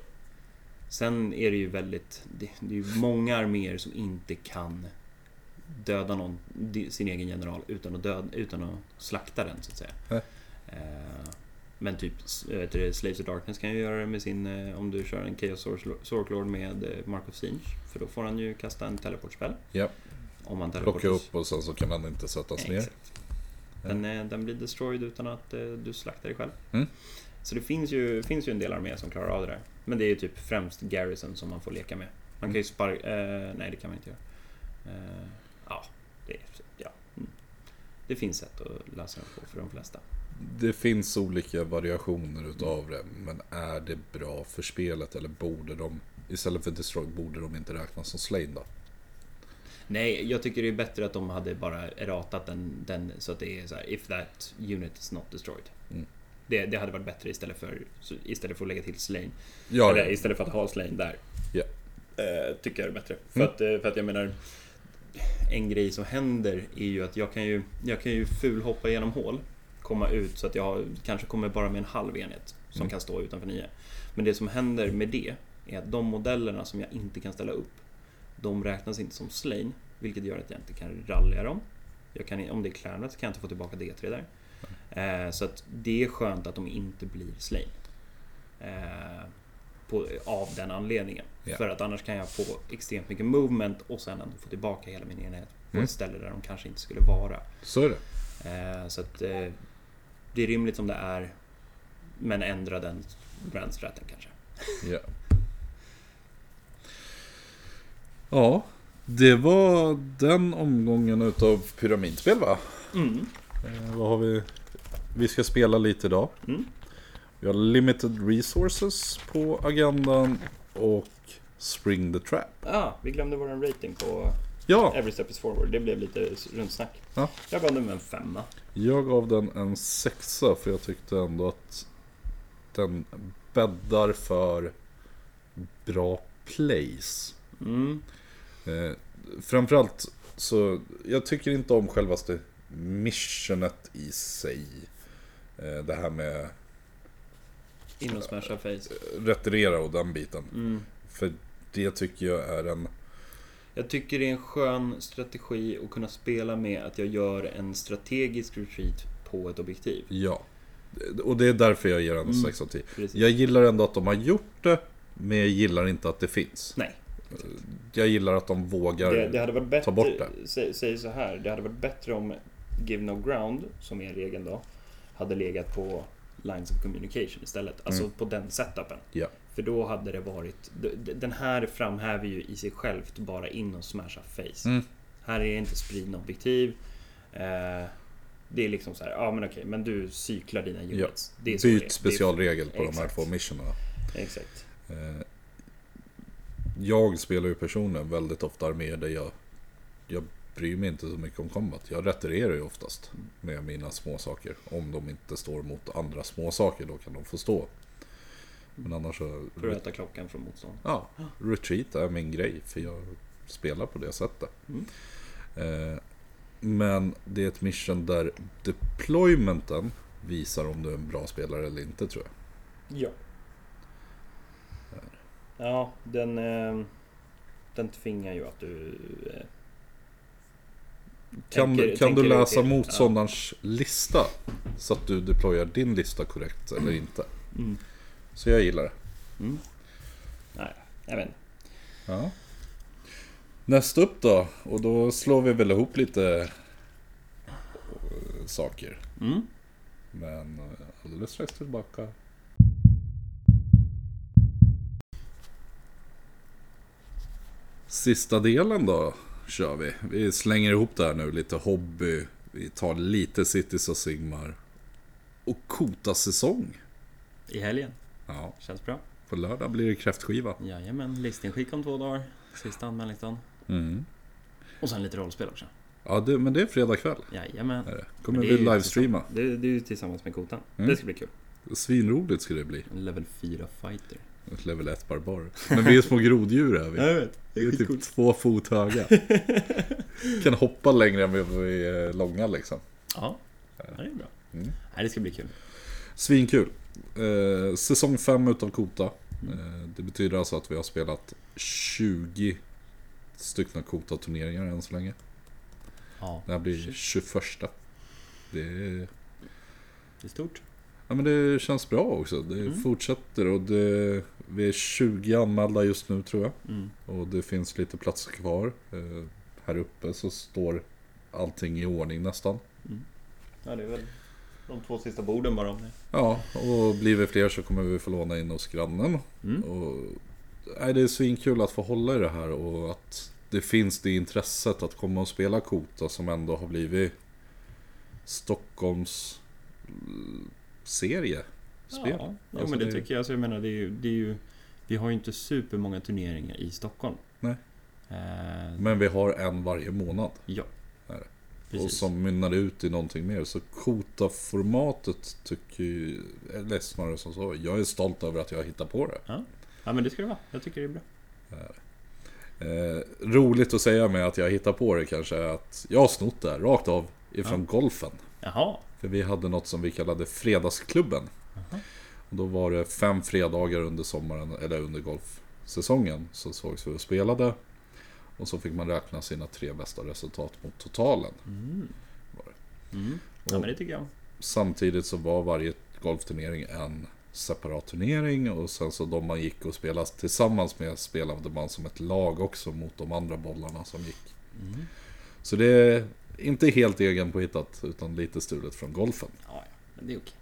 Sen är det ju väldigt, det, det är ju många arméer som inte kan döda någon, sin egen general utan att, döda, utan att slakta den så att säga. Mm. Eh, men typ det, Slaves of Darkness kan ju göra det med sin, om du kör en Chaos Sorklord med Mark of Siege, för då får han ju kasta en teleportspel. Ja. Om han teleportas. Plocka upp och sen så kan han inte sättas ja, ner. Exakt. Ja. Den, den blir destroyed utan att du slaktar dig själv. Mm. Så det finns ju, finns ju en del arméer som klarar av det där. Men det är ju typ främst Garrison som man får leka med. Man kan ju sparka... Eh, nej, det kan man inte göra. Eh, ja, det, ja. Mm. Det finns sätt att lösa dem på för de flesta. Det finns olika variationer utav mm. det. Men är det bra för spelet? Eller borde de... Istället för destroy borde de inte räknas som slain då? Nej, jag tycker det är bättre att de hade bara ratat den, den så att det är så här: if that unit is not destroyed. Mm. Det, det hade varit bättre istället för, istället för att lägga till slain. Ja, eller, ja. Istället för att ha slain där. Ja. Eh, tycker jag det är bättre. Mm. För, att, för att jag menar, en grej som händer är ju att jag kan ju, jag kan ju fulhoppa genom hål, komma ut så att jag kanske kommer bara med en halv enhet som mm. kan stå utanför nio. Men det som händer med det är att de modellerna som jag inte kan ställa upp, de räknas inte som slain, vilket gör att jag inte kan rallya dem. Jag kan, om det är Clarenat så kan jag inte få tillbaka D tre där. Eh, så att det är skönt att de inte blir slain eh, på, av den anledningen. Yeah. För att annars kan jag få extremt mycket movement och sen ändå få tillbaka hela min enhet på mm. ett ställe där de kanske inte skulle vara. Så är det. Eh, så att eh, det är rimligt som det är, men ändra den brandstraten kanske. Yeah. Ja, det var den omgången utav pyramidspel, va? Mm. Eh, vad har vi? Vi ska spela lite idag. Mm. Vi har Limited Resources på agendan och Spring the Trap. Ja, ah, vi glömde vår rating på ja. Every Step is Forward. Det blev lite rundsnack. Ja. Jag gav den en femma. Jag gav den en sexa för jag tyckte ändå att den bäddar för bra plays. Mm. Eh, framförallt så jag tycker inte om självaste missionet i sig, eh, det här med in och smasha face, retirera och den biten. Mm. För det tycker jag är en jag tycker det är en skön strategi att kunna spela med, att jag gör en strategisk retreat på ett objektiv. Ja. Och det är därför jag ger den sex av tio. Jag gillar ändå att de har gjort det, men jag gillar inte att det finns. Nej. Jag gillar att de vågar det, det hade varit bättre, ta bort det. Säg, säg så här, det hade varit bättre om Give No Ground, som är regeln då, hade legat på Lines of Communication istället. Alltså mm. på den setupen. Yeah. För då hade det varit, den här framhäver ju i sig självt bara in och smasha face. Mm. Här är det inte spridna objektiv. Eh, det är liksom så här, ja ah, men okej, men du cyklar dina units. Yeah. Det är byt specialregel på exakt. De här två missionerna. Exakt. Eh. Jag spelar ju personen väldigt ofta med där jag, jag bryr mig inte så mycket om combat. Jag retirerar ju oftast med mina små saker. Om de inte står mot andra små saker, då kan de få stå. Men annars så... Bröta klockan från motstånd. Ja, retreat är min grej, för jag spelar på det sättet. Mm. Eh, men det är ett mission där deploymenten visar om du är en bra spelare eller inte, tror jag. Ja. Ja, den, den tvingar ju att du eh, Kan, tänker, kan tänker du läsa motståndarens ja. lista, så att du deployar din lista korrekt eller inte. Mm. Så jag gillar det. Mm. Nej, jag vet inte. Ja. Nästa upp då, och då slår vi väl ihop lite saker. Mm. Men alldeles strax tillbaka. Sista delen då kör vi. Vi slänger ihop det här nu, lite hobby. Vi tar lite Cities of Sigmar. Och Kota säsong. I helgen. Ja. Känns bra. På lördag blir det kräftskiva. Jajamän, listingskick om två dagar. sista anmälningsdagen. Mm. Och sen lite rollspel också. Ja, det, men det är fredag kväll. Jajamän. Kommer vi livestreama. Det är ju tillsammans med Kotan. Mm. Det ska bli kul. Svinroligt ska det bli. En level fyra fighter. Ett level ett barbar. Men vi är små groddjur här. Vi. Jag vet. Det är, det är typ coolt. Två fot höga. Kan hoppa längre än vi är långa liksom. Ja, det är bra. Mm. Nej, det ska bli kul. Svinkul. Eh, säsong fem utav Kota. Mm. Eh, det betyder alltså att vi har spelat tjugo stycken Kota-turneringar än så länge. Ja. Det här blir tjugoförsta. Det är... det är stort. Ja, men det känns bra också. Det mm. fortsätter och det... vi är tjugo anmälda just nu tror jag. Mm. Och det finns lite plats kvar. Eh, här uppe så står allting i ordning nästan. Mm. Ja, det är väl de två sista borden bara om det. Ja, och blir vi fler så kommer vi få låna in hos grannen. Mm. Och, nej, det är svinkul att få hålla i det här och att det finns det intresset att komma och spela Kota som ändå har blivit Stockholms serie. Spel. Ja, ja alltså, men det, det tycker jag. Alltså, jag menar, det är ju, det är ju, vi har ju inte supermånga turneringar i Stockholm. Nej. Eh, men vi har en varje månad. Ja. Precis. Och som mynnar ut i någonting mer. Så Kota-formatet tycker ju, eller snarare som så, jag är stolt över att jag hittar på det. Ja, ja men det ska det vara. Jag tycker det är bra. Eh, roligt att säga med att jag hittar på det kanske är att jag har snott det här, rakt av ifrån ja. golfen. Jaha. För vi hade något som vi kallade Fredagsklubben. Jaha. Och då var det fem fredagar under sommaren, eller under golfsäsongen, så sågs vi och spelade. Och så fick man räkna sina tre bästa resultat mot totalen. Mm. Var det. Mm. Ja, men det tycker jag. Samtidigt så var varje golfturnering en separat turnering. Och sen så de man gick och spelade tillsammans med spelade man som ett lag också mot de andra bollarna som gick. Mm. Så det är inte helt egen påhittat utan lite stulet från golfen. Ja, ja. Men det är okej.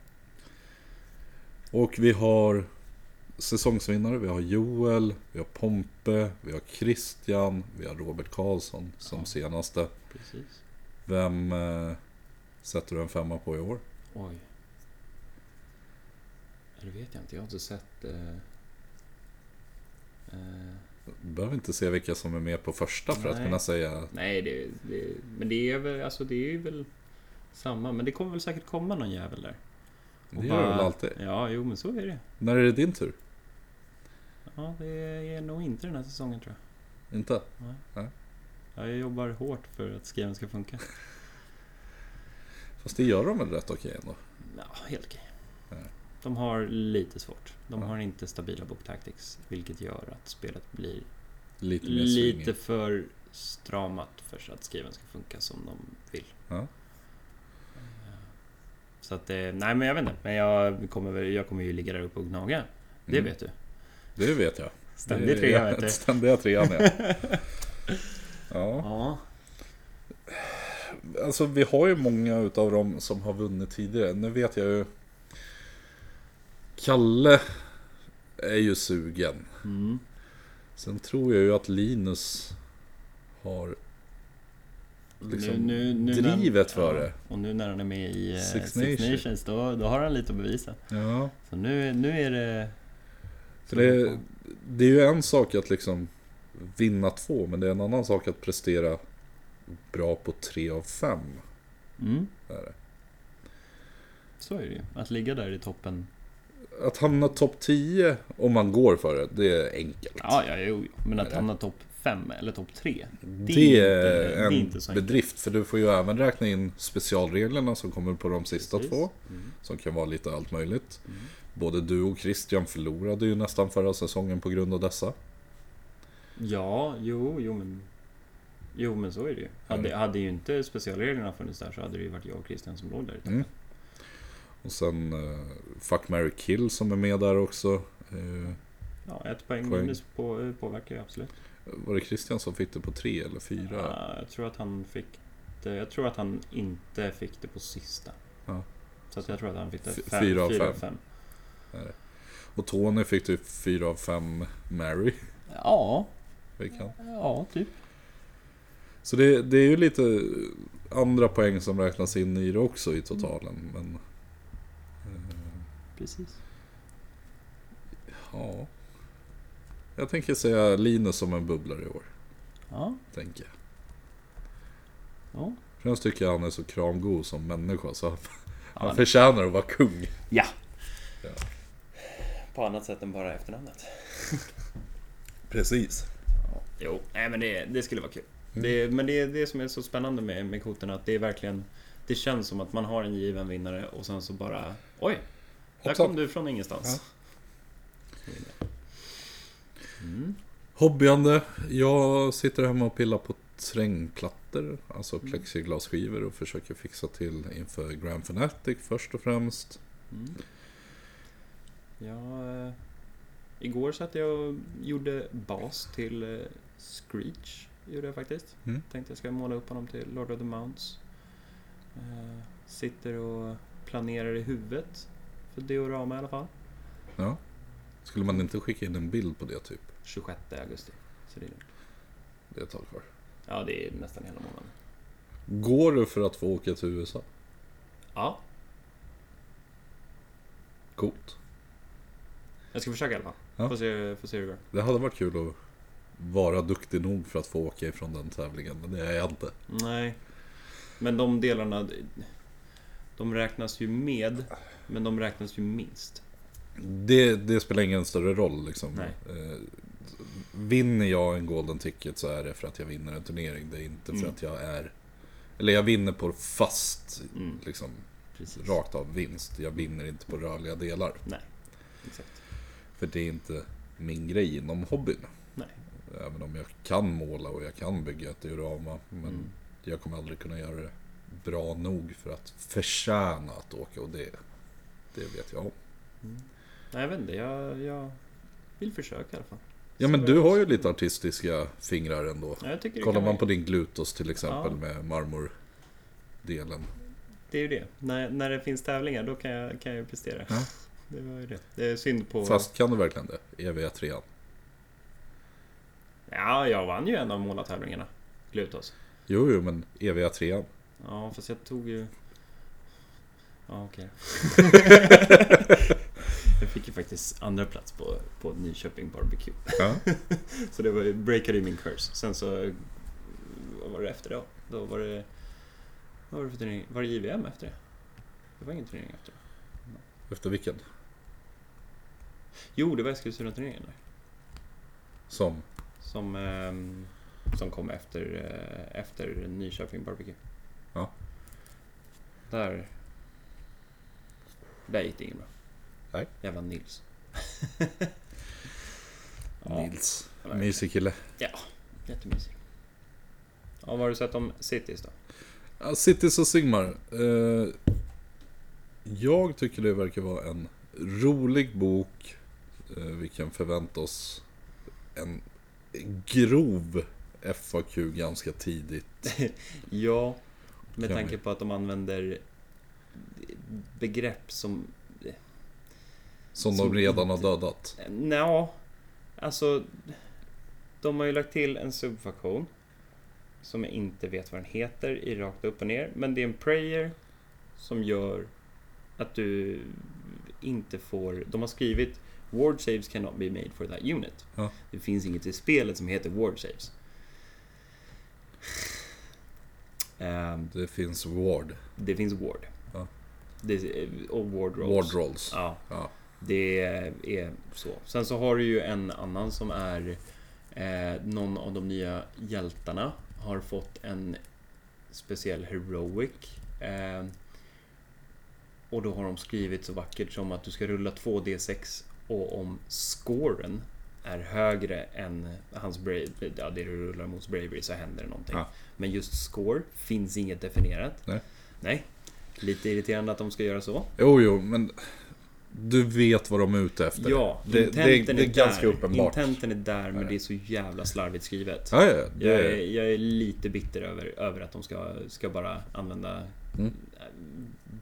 Och vi har... säsongsvinnare, vi har Joel, vi har Pompe, vi har Christian, vi har Robert Karlsson som ja, senaste. Precis. Vem eh, sätter du en femma på i år? Oj. Det vet jag inte, jag har inte sett... Eh, eh. Du behöver inte se vilka som är med på första för nej. Att kunna säga... Nej, det, det, men det är väl, alltså det är väl samma, men det kommer väl säkert komma någon jävel där. Det gör väl alltid. Ja, jo, men så är det. När är det din tur? Ja, det är nog inte den här säsongen tror jag. Inte? Nej. Nej. Ja, jag jobbar hårt för att skriven ska funka. Fast det gör de väl rätt okej ändå? Ja, helt okej. Nej. De har lite svårt. De ja. har inte stabila booktaktics, vilket gör att spelet blir lite, lite för stramat för att skriven ska funka som de vill. Ja. Så att, nej men jag vet inte, men jag kommer, jag kommer ju ligga där uppe och gnaga. Det mm. vet du. Det vet jag. Ständiga trean vet du. Ständiga trean, ja. Ja. Alltså vi har ju många utav dem som har vunnit tidigare. Nu vet jag ju Kalle är ju sugen. Mm. Sen tror jag ju att Linus har... liksom nu, nu, nu drivet han, för ja, det. Och nu när han är med i Six, Six Nations, Nations då, då har han lite att bevisa. Ja. Så nu, nu är det... Så det, är, det är ju en sak att liksom vinna två, men det är en annan sak att prestera bra på tre av fem. Mm. Är det. Så är det ju. Att ligga där i toppen. Att hamna topp tio om man går för det, det är enkelt. Ja, ja jo, men att hamna topp fem eller topp tre. Det, det är inte, en det är inte så bedrift, för du får ju även räkna in specialreglerna som kommer på de sista precis. Två, mm. som kan vara lite allt möjligt. Mm. Både du och Christian förlorade ju nästan förra säsongen på grund av dessa. Ja, jo, jo men, jo, men så är det ju. Hade, mm. hade ju inte specialreglerna funnits där så hade det ju varit jag och Christian som låg där. Mm. Och sen uh, Fuck, Marry, Kill som är med där också. Uh, ja, ett poäng, poäng. minus på, påverkar ju absolut. Var det Christian som fick det på tre eller fyra? Ja, jag tror att han fick det, jag tror att han inte fick det på sista. Ja. Så att jag tror att han fick det fem, fyra av fyra fem. fem. Och Tony fick typ fyra av fem Mary. Ja. Vilken? Ja, typ. Så det, det är ju lite andra poäng som räknas in i det också i totalen. Mm. Men, eh. Precis. Ja. Jag tänker säga Linus som en bubblare i år. Ja. Tänker jag. Ja. Främst tycker jag han är så kramgod som människa, så han, ja, han förtjänar att vara kung. Ja. Ja. På annat sätt än bara efternamnet. Precis. Ja. Jo, nej, men det, det skulle vara kul. Mm. Det, men det är det som är så spännande med, med koterna, att det är verkligen, det känns som att man har en given vinnare och sen så bara, oj, där kom du från ingenstans. Ja. Mm. Hobbyande. Jag sitter hemma och pillar på trängplattor, alltså plexiglasskivor, och försöker fixa till inför Grand Fanatic först och främst. Mm. Ja, äh, igår satt jag och gjorde bas till äh, Screech, gjorde jag faktiskt. Mm. Tänkte jag ska måla upp honom till Lord of the Mounts. Äh, sitter och planerar i huvudet för diorama i alla fall. Ja. Skulle man inte skicka in en bild på det typ? tjugosjätte augusti. Så det är, det är ett tag kvar. Ja, det är nästan hela månaden. Går du för att få åka till U S A? Ja. Coolt. Jag ska försöka i alla fall. Ja. Får se, får se hur det går. Det hade varit kul att vara duktig nog för att få åka ifrån den tävlingen, men det är jag inte. Nej. Men de delarna, de räknas ju med, men de räknas ju minst. Det, det spelar ingen större roll liksom. Eh, vinner jag en golden ticket så är det för att jag vinner en turnering. Det är inte för mm. att jag är, eller jag vinner på fast mm. liksom, rakt av vinst. Jag vinner inte på rörliga delar. Nej. Exakt. För det är inte min grej inom hobbyn. Nej. Även om jag kan måla och jag kan bygga ett diorama, men mm. jag kommer aldrig kunna göra det bra nog för att förtjäna att åka, och det, det vet jag om. Mm. Nej, jag vet inte, jag, jag vill försöka i alla fall. Ja, men du har ju lite artistiska fingrar ändå. Ja, kollar man på din glutos till exempel, ja, med marmordelen. Det är ju det, när, när det finns tävlingar då kan jag, kan jag prestera, ja. Det var ju det, det är synd på. Fast kan du verkligen det, E V trean? Ja, jag vann ju en av målartävlingarna, glutos. Jo, jo, men E V trean. Ja, fast jag tog ju. Ja, okej. Okay. Jag fick ju faktiskt andra plats på, på Nyköping Barbecue. Ja. Så det var ju breakade i min curse. Sen så, vad var det efter då? Då var det, vad var det för turnering? Var det J V M efter det? Det var ingen turnering efter det. Nej. Efter vilken? Jo, det var Eskilstuna-turneringen. Som? Som, eh, som kom efter, eh, efter Nyköping Barbecue. Ja. Där, där gick det ingen bra. Nej. Jävla Nils. Ja. Nils. Mysig kille. Ja, jättemysig. Ja, vad har du sett om Cities då? Ja, Cities och Sigmar. Eh, jag tycker det verkar vara en rolig bok. Eh, vi kan förvänta oss en grov F A Q ganska tidigt. Ja, med kan tanke vi? på att de använder begrepp som... Som, som de redan har dödat? Ja, alltså de har ju lagt till en subfaktion som jag inte vet vad den heter i rakt upp och ner, men det är en prayer som gör att du inte får, de har skrivit ward saves cannot be made for that unit. Ja. Det finns inget i spelet som heter ward saves. Um, det finns ward. Det finns ward. Ja. Det, och ward rolls. Ward rolls. Ja. Ja. Det är så. Sen så har du ju en annan som är eh, någon av de nya hjältarna har fått en speciell heroic, eh, och då har de skrivit så vackert som att du ska rulla två d sex, och om scoren är högre än hans bravery, ja, det du rullar mot bravery, så händer det någonting, ja. Men just score finns inget definierat. Nej. Nej. Lite irriterande att de ska göra så. Jo, jo, men du vet vad de är ute efter. Ja, det, det, det, det är, är ganska uppenbart. Intenten är där, men det är så jävla slarvigt skrivet. Ja, ja, det... jag, är, jag är lite bitter över, över att de ska, ska bara använda mm.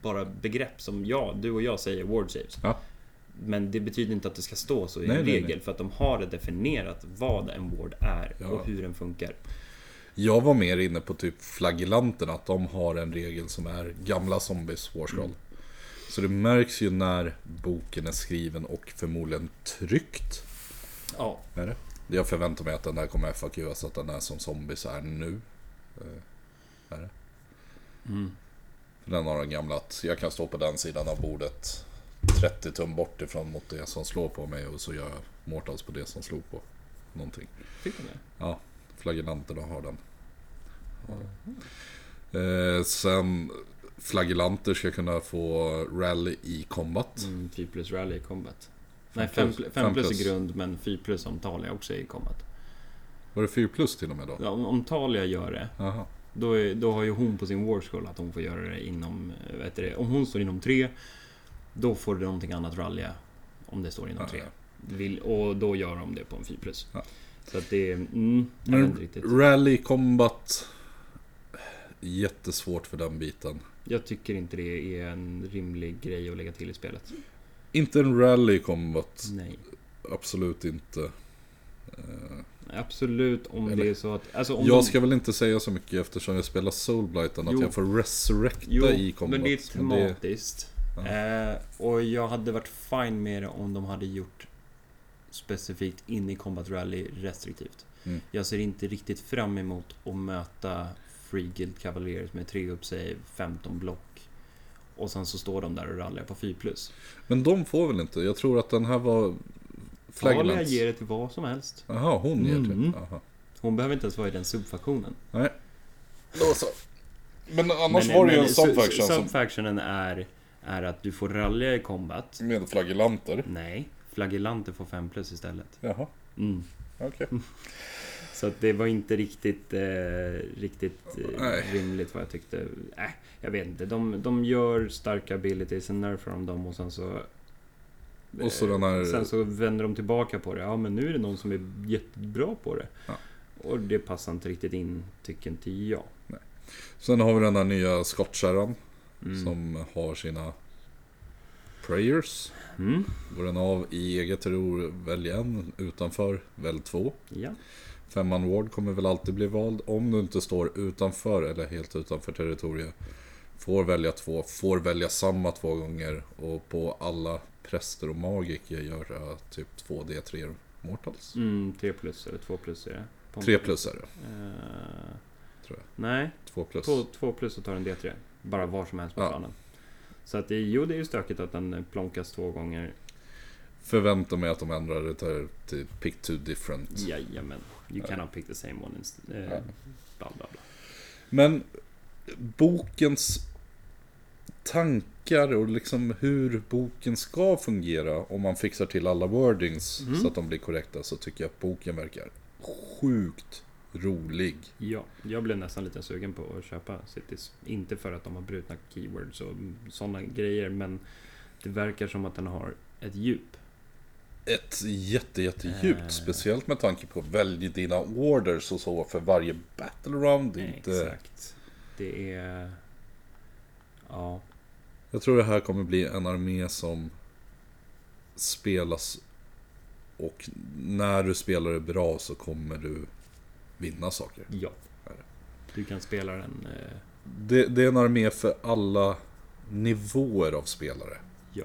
bara begrepp som, ja, du och jag säger word saves. Ja. Men det betyder inte att det ska stå så i nej, regel, nej, nej. För att de har det definierat vad en word är, ja, och hur den funkar. Jag var mer inne på typ flagellanten, att de har en regel som är gamla zombies warskall. Mm. Så det märks ju när boken är skriven och förmodligen tryckt Ja. Är det? Jag förväntar mig att den där kommer F A Q, så att den är som zombie så här nu. Är det? Mm. Den har den gamla att jag kan stå på den sidan av bordet trettio tum bort ifrån mot det som slår på mig, och så gör jag mortals på det som slår på någonting. Fick den det? Ja, flagellanterna har den. Ja. Mm. Eh, sen flagellanter ska kunna få rally i combat. Mm, fyra plus rally i combat. Nej, fem plus i grund, men fyra plus om Talia också är i combat. Var det fyra plus till och med då? Ja, om, om Talia gör det. Aha. Då, är, då har ju hon på sin warskull att hon får göra det inom, vet du, om hon står inom tre, då får det någonting annat rallya om det står inom tre. Vill, och då gör de det på en fyra plus. Ja. Så att det är, mm, jag vet inte riktigt. Rally combat, jättesvårt för den biten. Jag tycker inte det är en rimlig grej att lägga till i spelet. Inte en rally combat. Nej. Absolut inte. Absolut, om eller, det är så att alltså om jag de... ska väl inte säga så mycket eftersom jag spelar Soulblighten att jag får resurrecta jo, i combat. Men det är tematiskt. Men det... Ja. Och jag hade varit fine med det om de hade gjort specifikt in i combat rally restriktivt. Mm. Jag ser inte riktigt fram emot att möta Free Guild Cavaliers med tre upp sig, femton block. Och sen så står de där och rallar på fyra plus. Men de får väl inte? Jag tror att den här var... Talia ger det till vad som helst. Jaha, hon ger det. Mm. Aha. Hon behöver inte ens vara i den subfaktionen. Nej. Då så. Men annars men, var det ju en subfaction. Subfactionen som... är, är att du får rallya i combat. Med flagellanter? Nej, flagellanter får fem plus istället. Jaha. Mm. Okej. Okay. Så att det var inte riktigt eh, riktigt eh, rimligt vad jag tyckte. Äh, jag vet inte. De, de gör starka abilities, sen nerfar de dem och sen så... Och så den här... Sen så vänder de tillbaka på det. Ja, men nu är det någon som är jättebra på det. Ja. Och det passar inte riktigt in, tycker inte jag. Nej. Sen har vi den här nya skottkärran mm. som har sina prayers. Mm. Går den av i eget terror, välj en. Utanför, välj två. Ja. Femman ward kommer väl alltid bli vald. Om du inte står utanför eller helt utanför territoriet. Får välja två. Får välja samma två gånger. Och på alla... Präster och magiker gör uh, typ två d tre mortals. Mm, tre plus eller två plus är det. tre plus är det. Uh, tror jag. Nej, två plus. två plus och tar en d tre. Bara var som helst på planen. Ja. Så att det, jo, det är ju stökigt att den plonkas två gånger. Förväntar mig att de ändrar det till, till pick two different. Jajamän. You uh. cannot pick the same one. Uh, uh. Bla, bla, bla. Men bokens tankar och liksom hur boken ska fungera, om man fixar till alla wordings mm. så att de blir korrekta, så tycker jag att boken verkar sjukt rolig. Ja, jag blev nästan lite sugen på att köpa Cities. Inte för att de har brutna keywords och sådana grejer, men det verkar som att den har ett djup. Ett jätte, jätte djupt, äh... speciellt med tanke på välj dina orders och så för varje battle round. Nej, inte... Exakt. Det är... Ja. Jag tror det här kommer bli en armé som spelas, och när du spelar det bra så kommer du vinna saker. Ja. Du kan spela den... Eh... Det, det är en armé för alla nivåer av spelare. Ja.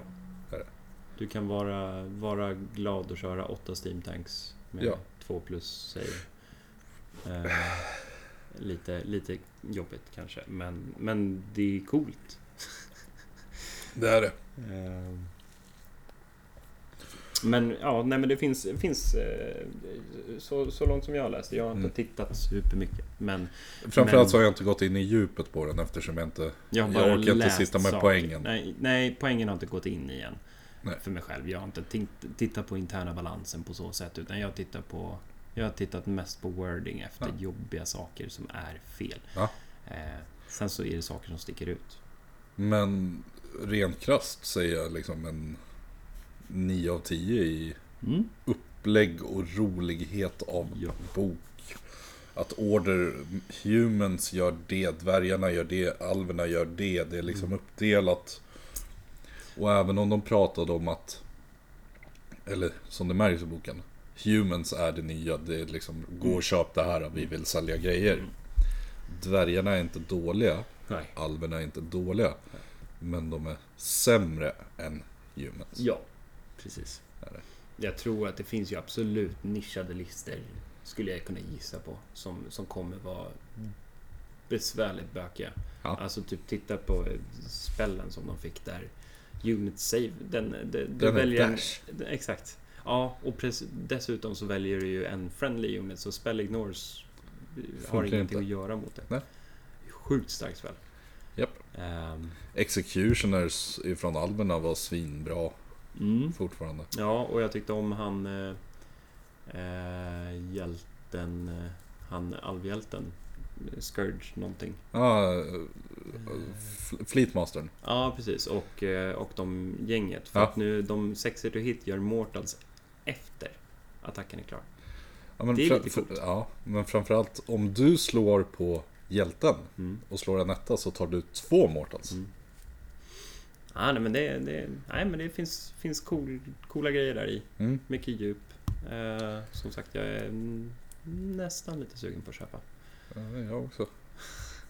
Du kan vara, vara glad och köra åtta steam tanks med ja. två plus save. Eh... Lite, lite jobbigt kanske, men, men det är coolt. Det är det. Men ja, nej, men det finns, finns så, så långt som jag har läst. Jag har inte mm. tittat supermycket, men framförallt men, så har jag inte gått in i djupet på den, eftersom jag inte jag, jag orkar inte sitta med saker. Poängen. Nej, nej, poängen har inte gått in igen nej. För mig själv. Jag har inte tittat på interna balansen på så sätt, utan jag tittar på Jag har tittat mest på wording efter ja. jobbiga saker som är fel. Ja. Eh, sen så är det saker som sticker ut. Men rent krasst säger jag liksom en nio av tio i mm. upplägg och rolighet av ja. bok. Att order humans gör det, dvärgarna gör det, alverna gör det. Det är liksom mm. uppdelat. Och även om de pratade om att, eller som det märks i boken, humans är det nya, det är liksom gå och köp det här, vi vill sälja grejer. Dvärgarna är inte dåliga. Nej. Alverna är inte dåliga. Nej. Men de är sämre än humans. Ja, precis. Är det. Jag tror att det finns ju absolut nischade lister, skulle jag kunna gissa på, som, som kommer vara besvärligt bökiga. Ja. Alltså typ titta på spellen som de fick där. Unit save. Den, den, den, den väljer dash. En, exakt. Ja, och press, dessutom så väljer du ju en friendly unit, så spell ignores har ingenting inte. Att göra mot det. Nej. Sjukt starkt spel. Japp. Um, Executioners från alberna var svinbra. Mm. Fortfarande. Ja, och jag tyckte om han eh, hjälten, han alvhjälten, Scourge någonting. Ja, ah, Fleetmastern. Ja, precis, och, och de gänget. För ja. Att nu de sexer to hit gör mortals efter attacken är klar. Ja, men, det är lite coolt. Ja, men framförallt om du slår på hjälten mm. och slår en etta så tar du två mortals. Mm. Ah, nej, men det, det, nej men det finns, finns cool, coola grejer där i. Mm. Mycket djup. Eh, som sagt, jag är nästan lite sugen på att köpa. Ja, jag också.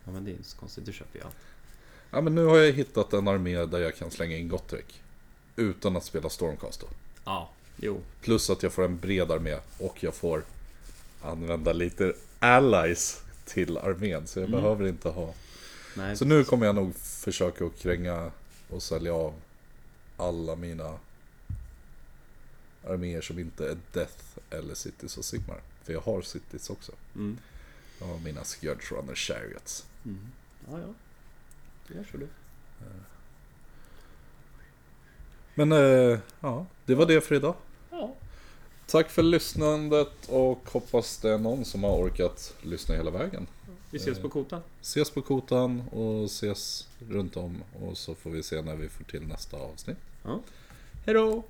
Ja, men det är inte så konstigt, du köper ju allt. Ja, men nu har jag hittat en armé där jag kan slänga in Gottrek utan att spela Stormcast då. Ja, jo. Plus att jag får en bred armé och jag får använda lite allies till armén. Så jag mm. behöver inte ha... Nej, så nu kommer jag nog försöka att kränga... och sälja av alla mina arméer som inte är Death eller Cities of Sigmar. För jag har Cities också. Mm. Jag har mina Scourge Runner Chariots. Mm. Ja, ja. Det gör så du. Men äh, ja, det var det för idag. Ja. Tack för lyssnandet och hoppas det är någon som har orkat lyssna hela vägen. Vi ses på Kotan. Ses på Kotan och ses runt om. Och så får vi se när vi får till nästa avsnitt. Ja. Hej då!